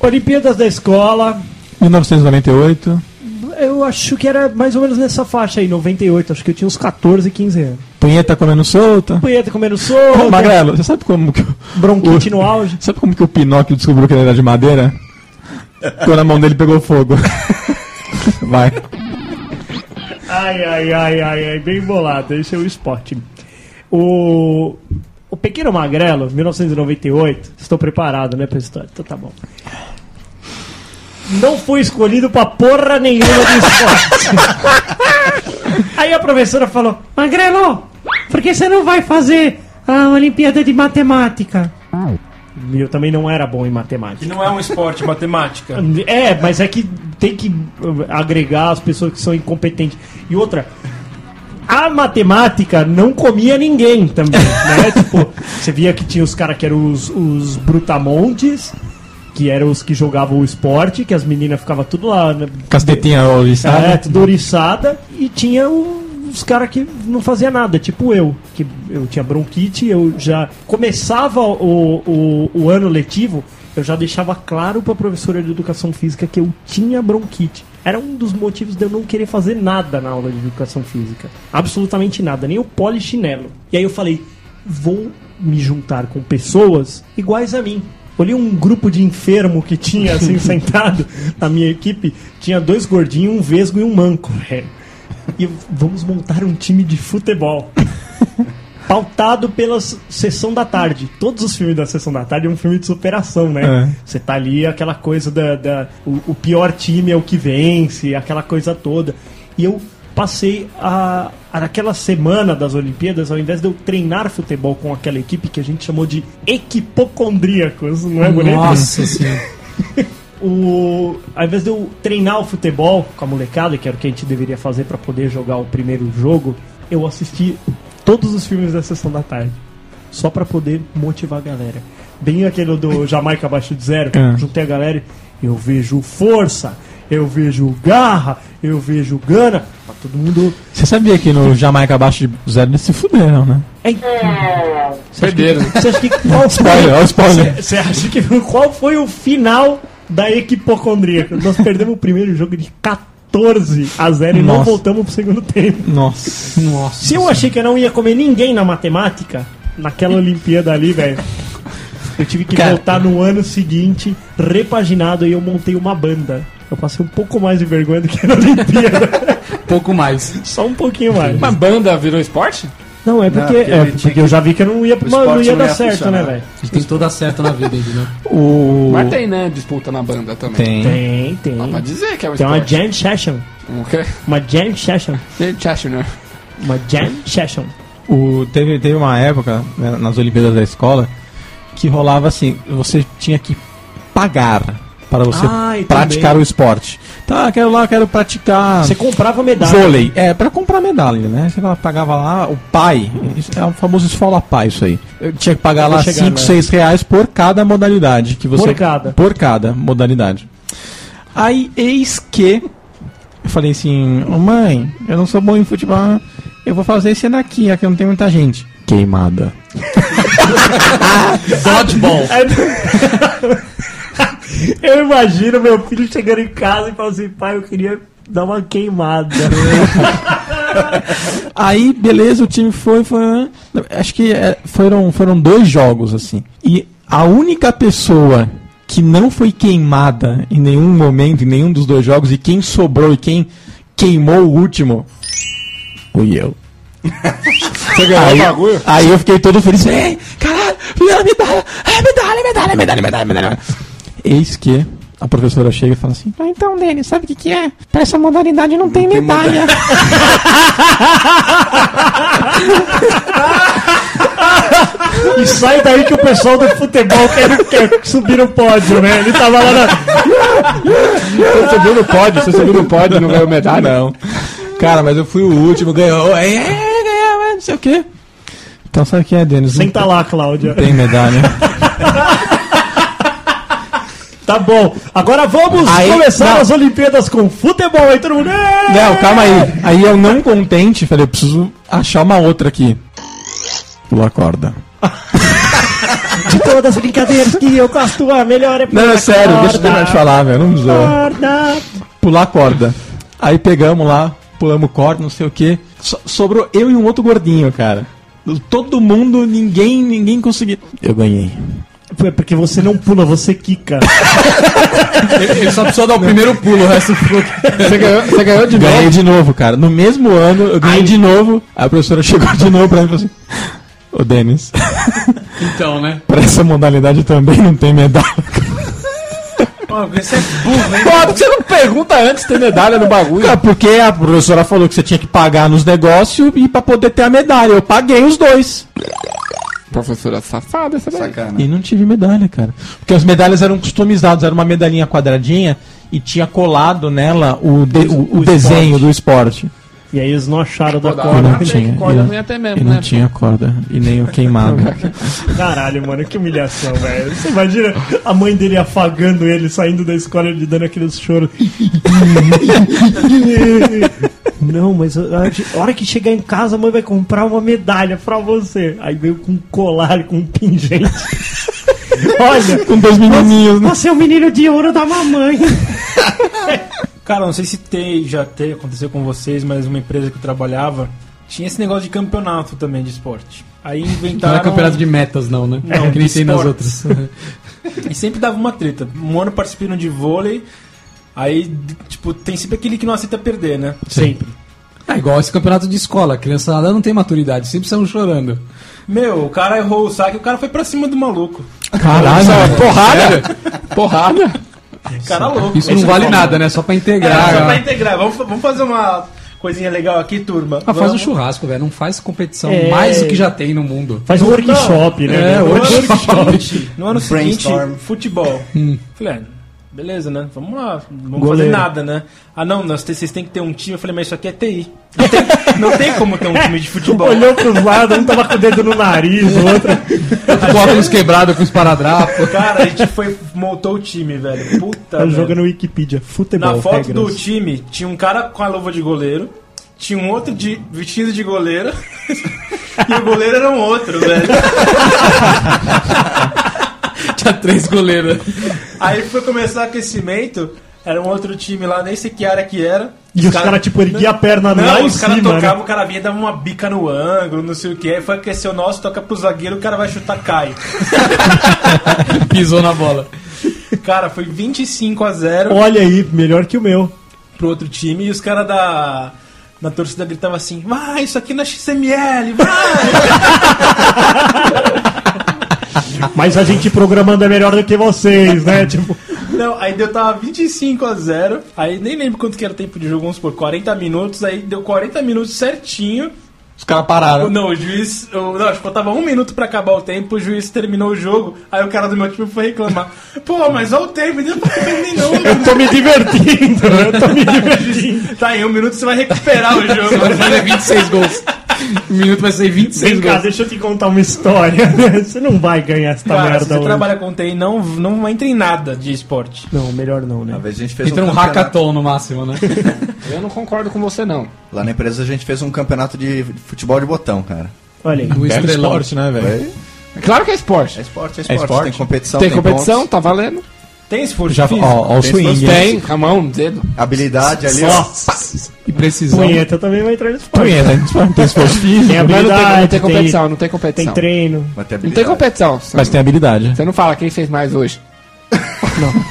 Olimpíadas da escola. mil novecentos e noventa e oito. Eu acho que era mais ou menos nessa faixa aí, noventa e oito, acho que eu tinha uns catorze, quinze anos. Punheta comendo solta? Punheta comendo solta. Ô, Magrelo, você sabe como que... Eu, bronquite o, no auge. Sabe como que o Pinóquio descobriu que ele era de madeira? Quando a mão dele pegou fogo. Vai. Ai, ai, ai, ai, ai, bem bolado, esse é o esporte. O... O Pequeno Magrelo, mil novecentos e noventa e oito, vocês estão preparados, né, pra história? Então tá bom. Não foi escolhido pra porra nenhuma do esporte. Aí a professora falou: Magrelo, por que você não vai fazer a Olimpíada de Matemática? E eu também não era bom em matemática. Que não é um esporte, matemática. É, mas é que tem que agregar as pessoas que são incompetentes. E outra, a matemática não comia ninguém também, né? Tipo, você via que tinha os caras que eram os, os brutamontes, que eram os que jogavam o esporte, que as meninas ficavam tudo lá... Né? Castetinha oriçada. É, tudo oriçada. E tinha os caras que não faziam nada, tipo eu, que eu tinha bronquite, eu já começava o, o, o ano letivo, eu já deixava claro pra professora de educação física que eu tinha bronquite. Era um dos motivos de eu não querer fazer nada na aula de educação física. Absolutamente nada, nem o polichinelo. E aí eu falei, vou me juntar com pessoas iguais a mim. Olhei um grupo de enfermo que tinha assim sentado na minha equipe, tinha dois gordinhos, um vesgo e um manco, velho. E vamos montar um time de futebol. Pautado pela Sessão da Tarde. Todos os filmes da Sessão da Tarde é um filme de superação, né? É. Você tá ali, aquela coisa da... da o, o pior time é o que vence, aquela coisa toda. E eu passei a... a naquela semana das Olimpíadas, ao invés de eu treinar futebol com aquela equipe que a gente chamou de equipocondríacos, não é bonito? Nossa senhora. O, ao invés de eu treinar o futebol com a molecada, que era o que a gente deveria fazer pra poder jogar o primeiro jogo, eu assisti... todos os filmes da Sessão da Tarde. Só pra poder motivar a galera. Bem aquele do Jamaica Abaixo de Zero. É. Juntei a galera e eu vejo força, eu vejo garra, eu vejo gana. Pra todo mundo... Você sabia que no Jamaica Abaixo de Zero eles se fuderam, né? É incrível. Você acha que, você acha que qual foi... spoiler, você acha que qual foi o final da equipocondria? Nós perdemos o primeiro jogo de catorze a zero e nossa, não voltamos pro segundo tempo. Nossa, nossa. Se eu achei que eu não ia comer ninguém na matemática, naquela Olimpíada ali, velho, eu tive que Cara... voltar no ano seguinte, repaginado, e eu montei uma banda. Eu passei um pouco mais de vergonha do que na Olimpíada. Pouco mais. Só um pouquinho mais. Uma banda virou esporte? Não, é porque, não, porque, é, porque que... eu já vi que eu não ia, uma, não ia não dar ia certo, puxar, né, velho? A gente tem toda certa na vida, né? O... Mas tem, né, disputa na banda também. Tem, tem. tem. Dá pra dizer que é um tem esporte. Tem uma jam session. O quê? Uma jam session. Jam session, né? Uma jam session. O... Teve, teve uma época, né, nas Olimpíadas da escola, que rolava assim, você tinha que pagar para você ah, praticar também o esporte. Tá, quero lá, quero praticar... Você comprava medalha. Vôlei. É, pra comprar medalha, né? Você pagava lá, o pai, é um famoso esfola pai isso aí. Eu tinha que pagar lá cinco, seis né? reais por cada modalidade. Que você, por cada? Por cada modalidade. Aí, eis que... Eu falei assim, oh, mãe, eu não sou bom em futebol, eu vou fazer esse daqui, aqui não tem muita gente. Queimada. Dodgeball. Eu imagino meu filho chegando em casa e falando assim, pai, eu queria dar uma queimada. Aí, beleza, o time foi, foi acho que foram, foram dois jogos, assim. E a única pessoa que não foi queimada em nenhum momento, em nenhum dos dois jogos, e quem sobrou e quem queimou o último, fui eu. Você ganhou aí, o bagulho? Aí eu fiquei todo feliz. Ei, caralho, medalha, medalha, medalha, medalha, medalha, medalha. Eis que a professora chega e fala assim, ah, então, Denis, sabe o que que é? Pra essa modalidade não, não tem, tem medalha. Moda... E sai daí que o pessoal do futebol quer, quer subir no pódio, né? Ele tava lá na... Você subiu no pódio, você subiu no pódio e não ganhou medalha? Não. Cara, mas eu fui o último, ganhou. É, ganhou, não sei o quê. Então sabe o que é, Denis? Senta não, lá, Cláudia. Não tem medalha. Tá bom, agora vamos aí, começar não. as Olimpíadas com futebol, aí todo mundo... Não, calma aí. Aí eu não contente, falei, eu preciso achar uma outra aqui. Pula a corda. De todas as brincadeiras que eu gosto, a melhor é pular a corda. Não, é sério, corda. Deixa eu terminar de falar, velho, não me zoa. Pular a corda. Aí pegamos lá, pulamos corda, não sei o que. So- sobrou eu e um outro gordinho, cara. Todo mundo, ninguém, ninguém conseguiu. Eu ganhei. É porque você não pula, você quica. Ele só precisou dar o primeiro pulo, o resto do pulo. Você ganhou, você ganhou de novo? Ganhei de novo, cara. No mesmo ano, eu ganhei Ai. de novo. A professora chegou de novo pra mim e falou assim: ô, Denis. Então, né? Pra essa modalidade também não tem medalha. Mano, você é burro, hein? Pô, você não pergunta antes ter medalha no bagulho. Não, porque a professora falou que você tinha que pagar nos negócios e pra poder ter a medalha. Eu paguei os dois. Professora safada essa daí. Sacana. E não tive medalha, cara. Porque as medalhas eram customizadas, era uma medalhinha quadradinha e tinha colado nela o, de, o, o, o desenho do esporte. E aí eles não acharam da corda. Não tinha. Corda não ia ter mesmo, e não né? tinha corda. E nem o queimado. Caralho, mano, que humilhação, velho. Você imagina a mãe dele afagando ele, saindo da escola e ele dando aqueles choros. Não, mas a hora que chegar em casa, a mãe vai comprar uma medalha pra você. Aí veio com um colar, com um pingente. Olha, com dois menininhos. Né? Você é o menino de ouro da mamãe. Cara, não sei se tem, já tem, aconteceu com vocês, mas uma empresa que eu trabalhava tinha esse negócio de campeonato também de esporte. Aí inventaram... Não é campeonato de metas não, né? Não, é, que nem tem nas outras. E sempre dava uma treta. Um ano participaram de vôlei, aí tipo, tem sempre aquele que não aceita perder, né? Sempre. É igual esse campeonato de escola, a criançada não tem maturidade, sempre estão chorando. Meu, o cara errou o saque, o cara foi pra cima do maluco. Caralho, porrada! Porrada! Cara louco. Isso não vale nada, né? Só pra integrar. É, só pra integrar. Vamos, vamos fazer uma coisinha legal aqui, turma. Ah, faz um churrasco, velho. Não faz competição é... mais do que já tem no mundo. Faz um workshop, né? É, no workshop. Ano seguinte, no ano seguinte, futebol. Hum. Falei, beleza, né? Vamos lá. Não vamos Goleiro. fazer nada, né? Ah, não, nós, vocês têm que ter um time. Eu falei, mas isso aqui é T I. Não tem, não tem como ter um time de futebol. Olhou pros lados, um tava com o dedo no nariz, o outro... Com óculos quebrados, com os paradrapos. Cara, a gente foi, montou o time, velho. Puta, velho. Joga no Wikipedia, futebol. Na foto regras. do time, tinha um cara com a luva de goleiro, tinha um outro de vestido de goleiro, e o goleiro era um outro, velho. Tinha três goleiros. Aí foi começar o aquecimento... Era um outro time lá, nem sei que área que era. E os, os caras, cara, tipo, erguia a perna não, lá em cima. Não, os caras tocavam, né? O cara vinha e dava uma bica no ângulo, não sei o que. Aí foi aquecer o nosso, toca pro zagueiro, o cara vai chutar, cai. Pisou na bola. Cara, foi vinte e cinco a zero. Olha aí, melhor que o meu. Pro outro time, e os caras da... Na torcida gritavam assim, vai, isso aqui na X M L, vai! Mas a gente programando é melhor do que vocês, né? Tipo... Não, aí deu, tava vinte e cinco a zero, aí nem lembro quanto que era o tempo de jogo, vamos supor, quarenta minutos, aí deu quarenta minutos certinho. Os caras pararam. Não, o juiz, eu, não, acho que faltava um minuto pra acabar o tempo, o juiz terminou o jogo, aí o cara do meu time foi reclamar. Pô, mas olha o tempo, não terminou. Eu tô me divertindo, eu tô me divertindo. Tá, em um minuto você vai recuperar o jogo. Você vai fazer vinte e seis gols. Um minuto vai ser vinte e seis. Vem cá, deixa eu te contar uma história. Você não vai ganhar essa cara, merda. Se você hoje trabalha com T I, não, não entra em nada de esporte. Não, melhor não, né? A gente fez entra um, um hackathon no máximo, né? Eu não concordo com você, não. Lá na empresa a gente fez um campeonato de futebol de botão, cara. Olha aí. O esporte, né, velho? É. Claro que é esporte. É esporte, é esporte. É esporte. Tem competição, tem, tem competição, pontos. Tá valendo. Tem esporte físico? Ó, ó, o swing. Tem, a mão, dedo. Habilidade ali, ó. E precisão. Punheta também vai entrar no esporte. Punheta, não tem esporte físico. Tem habilidade. Não tem, não tem competição, tem, não tem competição. Tem treino. Mas tem não tem competição. Mas tem habilidade. Você não fala quem fez mais hoje. Não.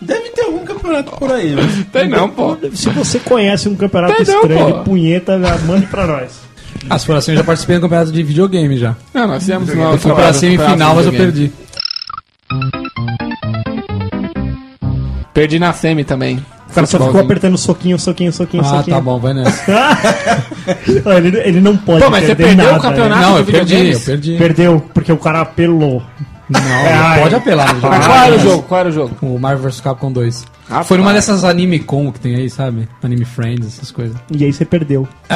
Deve ter algum campeonato por aí. Mas... Tem não, pô. Se você conhece um campeonato tem estranho não, de punheta, mande pra nós. As corações já participei do campeonato de videogame já. Não, nós fizemos uma. Eu fui pra semifinal, mas eu perdi. Perdi na semi também. O cara só ficou apertando soquinho, soquinho, soquinho, ah, soquinho. Ah, tá bom, vai nessa. ele, ele não pode. Pô, mas você perdeu nada, o campeonato, né? Não, eu perdi, eu perdi. Perdeu, porque o cara apelou. Não, é, não pode apelar. Qual era o jogo? Qual era o jogo? O Marvel versus. Capcom dois. Ah, foi numa dessas Anime Com que tem aí, sabe? Anime Friends, essas coisas. E aí você perdeu. É.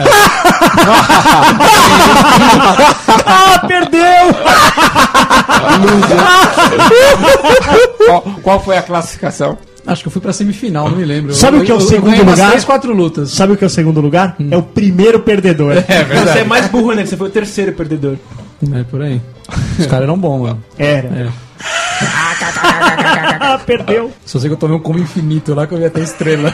Ah, perdeu! qual, qual foi a classificação? Acho que eu fui pra semifinal, não me lembro. Sabe eu, o que é o eu, segundo eu lugar? Três, quatro lutas. Sabe o que é o segundo lugar? Hum. É o primeiro perdedor. É verdade. Você é mais burro, né? Você foi o terceiro perdedor. É por aí. Os caras eram bons, mano. Era. É. Perdeu. Só sei que eu tomei um combo infinito lá que eu ia até estrela.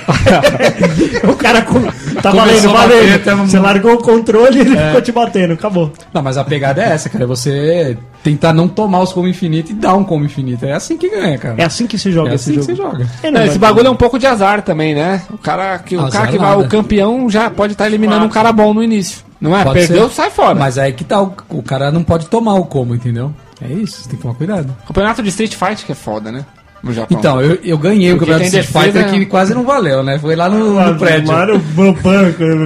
O cara com... tá começou valendo, valendo. Bater, você largou o controle e ele é. ficou te batendo, acabou. Não, mas a pegada é essa, cara. É você tentar não tomar os combos infinitos e dar um combo infinito. É assim que ganha, cara. É assim que se joga. É assim esse que jogo. Que se joga. É, não, esse bagulho é um pouco de azar também, né? O cara que, o azar cara que vai, nada. O campeão já pode estar tá eliminando um cara bom no início. Não é? Pode perdeu, ser. Sai fora. Mas aí que tá, o, o cara não pode tomar o combo, entendeu? É isso, você tem que tomar cuidado. Campeonato de Street Fighter que é foda, né? no Japão. Então, eu, eu ganhei o campeonato de Street Fighter que quase não valeu, né? Foi lá no, no prédio. Mario, no banco,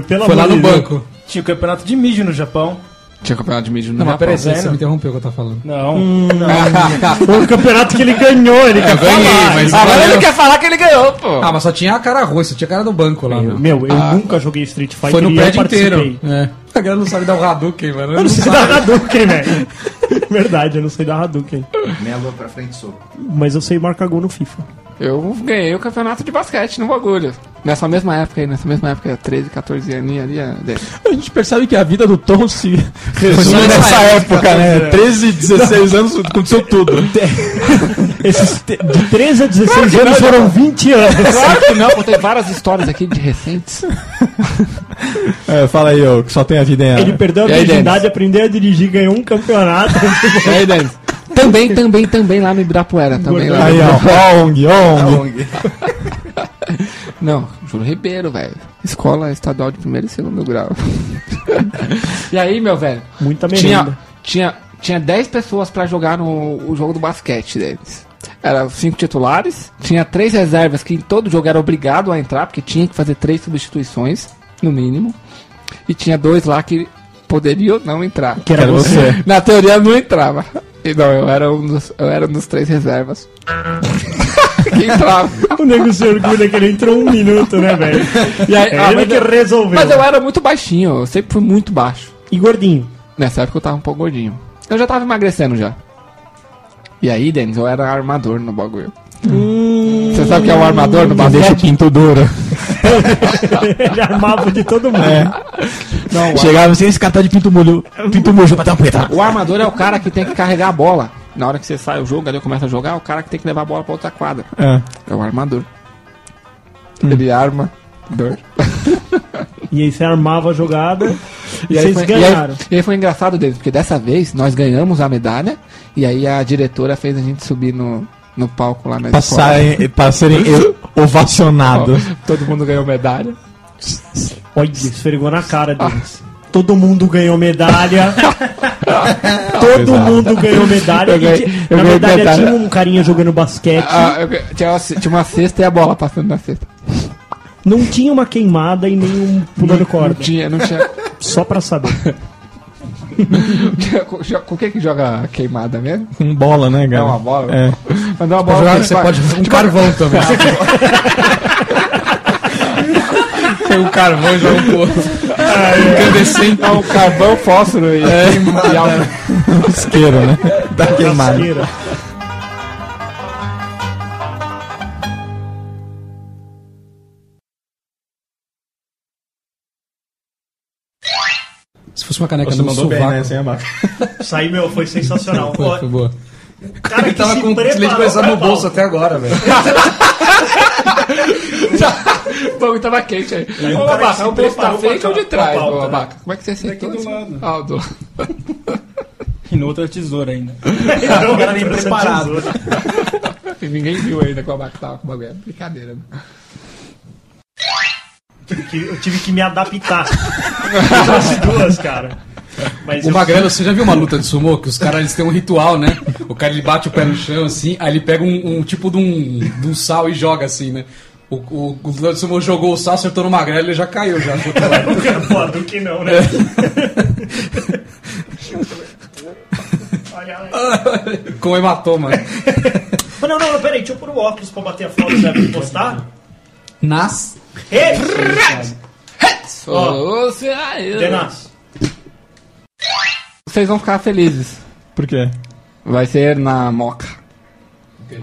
pelo Foi lá no banco. Tinha o campeonato de mídia no Japão. Tinha campeonato de mídia no Japão. Não, mas peraí, você me interrompeu o que eu tava falando. Não. Hum, não. Foi o campeonato que ele ganhou, ele é, quer ganhei, falar. Mas agora valeu. Ele quer falar que ele ganhou, pô. Ah, mas só tinha a cara ruim, só tinha a cara do banco lá. Meu, meu eu ah. nunca joguei Street Fighter. Foi no prédio inteiro. É. A galera não sabe dar o Hadouken, mano. Eu, eu não sei dar Hadouken, velho. Verdade, eu não sei dar Hadouken. Meia lua pra frente, soco. Mas eu sei marcar gol no FIFA. Eu ganhei o campeonato de basquete no bagulho. Nessa mesma época aí, nessa mesma época, treze, catorze anos ali. A gente percebe que a vida do Tom se resume nessa época, época né? treze, dezesseis não. anos, aconteceu tudo. Esses te... De treze a dezesseis claro anos não, foram vinte anos. Claro que não, contei várias histórias aqui de recentes. É, fala aí, ó, que só tem a vida em... Ele perdeu a virgindade, aprendeu a dirigir, ganhou um campeonato. E aí, Denis? Também, também, também lá no Ibirapuera. Também lá no Ibirapuera. Aí, ó, O N G, O N G. Não, Júlio Ribeiro, velho. Escola estadual de primeiro e segundo grau. E aí, meu velho? Muita merenda. Tinha, tinha, tinha dez pessoas pra jogar no o jogo do basquete deles. Eram cinco titulares, tinha três reservas que em todo jogo era obrigado a entrar, porque tinha que fazer três substituições, no mínimo. E tinha dois lá que poderiam não entrar. Que era você. Na teoria, não entrava. E não, eu era um dos, eu era um dos três reservas. Que entrava. O nego se orgulha que ele entrou um minuto, né, velho? E aí, é ah, ele que eu, resolveu. Mas eu era muito baixinho, eu sempre fui muito baixo. E gordinho? Nessa época eu tava um pouco gordinho. Eu já tava emagrecendo já. E aí, Denis, eu era armador no bagulho. Hum, Você sabe o que é um armador no basquete? Deixa o pinto duro. Ele armava de todo mundo. É. Não, chegava sem esse cartão de pinto molho, pinto molho pra dar preta. O armador é o cara que tem que carregar a bola. Na hora que você sai o jogo, ali começa a jogar, é o cara que tem que levar a bola pra outra quadra. É, é o armador. Hum. Ele arma. E aí você armava a jogada e, e vocês foi, ganharam. E aí, e aí foi engraçado, David, porque dessa vez nós ganhamos a medalha e aí a diretora fez a gente subir no... No palco lá na Passarem, escola. Para serem ovacionados. Todo mundo ganhou medalha. Olha, esfregou na cara deles. Ah. Todo mundo ganhou medalha. Todo Exato. mundo ganhou medalha. Ganhei, e, na medalha, medalha tinha um carinha jogando basquete. Ah, eu, tinha, uma, tinha uma cesta e a bola passando na cesta. Não tinha uma queimada e nenhum pulando corda. Não tinha, não tinha. Só pra saber. Com o que que joga queimada mesmo? Com bola, né, cara? É uma bola. É. Mas uma bola jogar, você pode fazer um carvão também. Tem um carvão e joga um pouco. Incandescente. É um carvão, fósforo e é. queimada. Isqueiro, né? Da queimada. Se fosse uma caneca Você no mandou sovaco. Bem, né? Sem a marca. Isso aí, meu, foi sensacional. Foi, foi boa. Cara, ele tava com o leite começando no bolso até agora, velho. O bagulho tava quente aí. aí Ô, Abaca, o bolso tá feito ou de trás, ô, Abaca? Como é que você sentou? Aqui do lado. Ah, do lado. E no outro é tesoura ainda. Não, o cara nem preparado. Ninguém viu ainda que o Abaca tava com o bagulho. É brincadeira, né? Eu tive que me adaptar. As duas, cara. Mas o eu... Magrano, você já viu uma luta de sumô? Que os caras eles têm um ritual, né? O cara ele bate o pé no chão assim, aí ele pega um, um tipo de um, de um sal e joga assim, né? O, o, o lutador de sumô jogou o sal, acertou no Magrano, ele já caiu já. Pô, do que não, né? Com hematoma. Mas não, não, não, peraí, deixa eu pôr o óculos pra bater a foto, já pra postar? Nas. Red! Vocês vão ficar felizes. Por quê? Vai ser na Moca. Okay.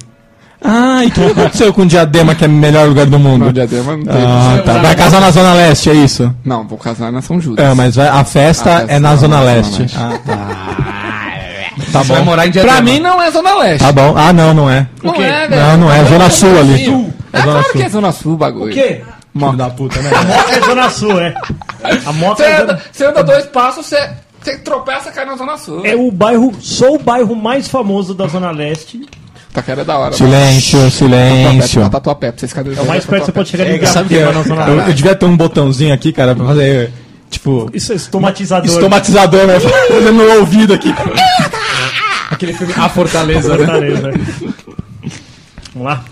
Ah, e o que aconteceu com o Diadema, que é o melhor lugar do mundo? Não, o Diadema não tem. Ah, tá. Vai casar na Zona Leste, é isso? Não, vou casar na São Judas. É, mas vai, a, festa a festa é na Zona, Zona Leste. Leste. Ah, tá. Tá bom. Vai morar em Diadema. Pra mim não é Zona Leste. Tá bom. Ah, não, não é. Não é, velho. Não, não é. Zona Sul ali. Sul. É claro que é Zona Sul, bagulho. O quê? Moca da puta, né? A Moca é Zona Sul, é. A Moca é Zona Sul. Você anda dois passos, você, você tropeça e cai na Zona Sul. É o bairro, sou o bairro mais famoso da Zona Leste. Taquera é da hora. Silêncio, mano. silêncio. Tatuapé, pra vocês cadê? É o mais perto que você pode chegar de Ibirapuera. Eu, eu devia ter um botãozinho aqui, cara, pra fazer, tipo... Isso é estomatizador. Estomatizador, né? Fazendo meu ouvido aqui. Aquele filme A Fortaleza, A Fortaleza, né? Vamos lá?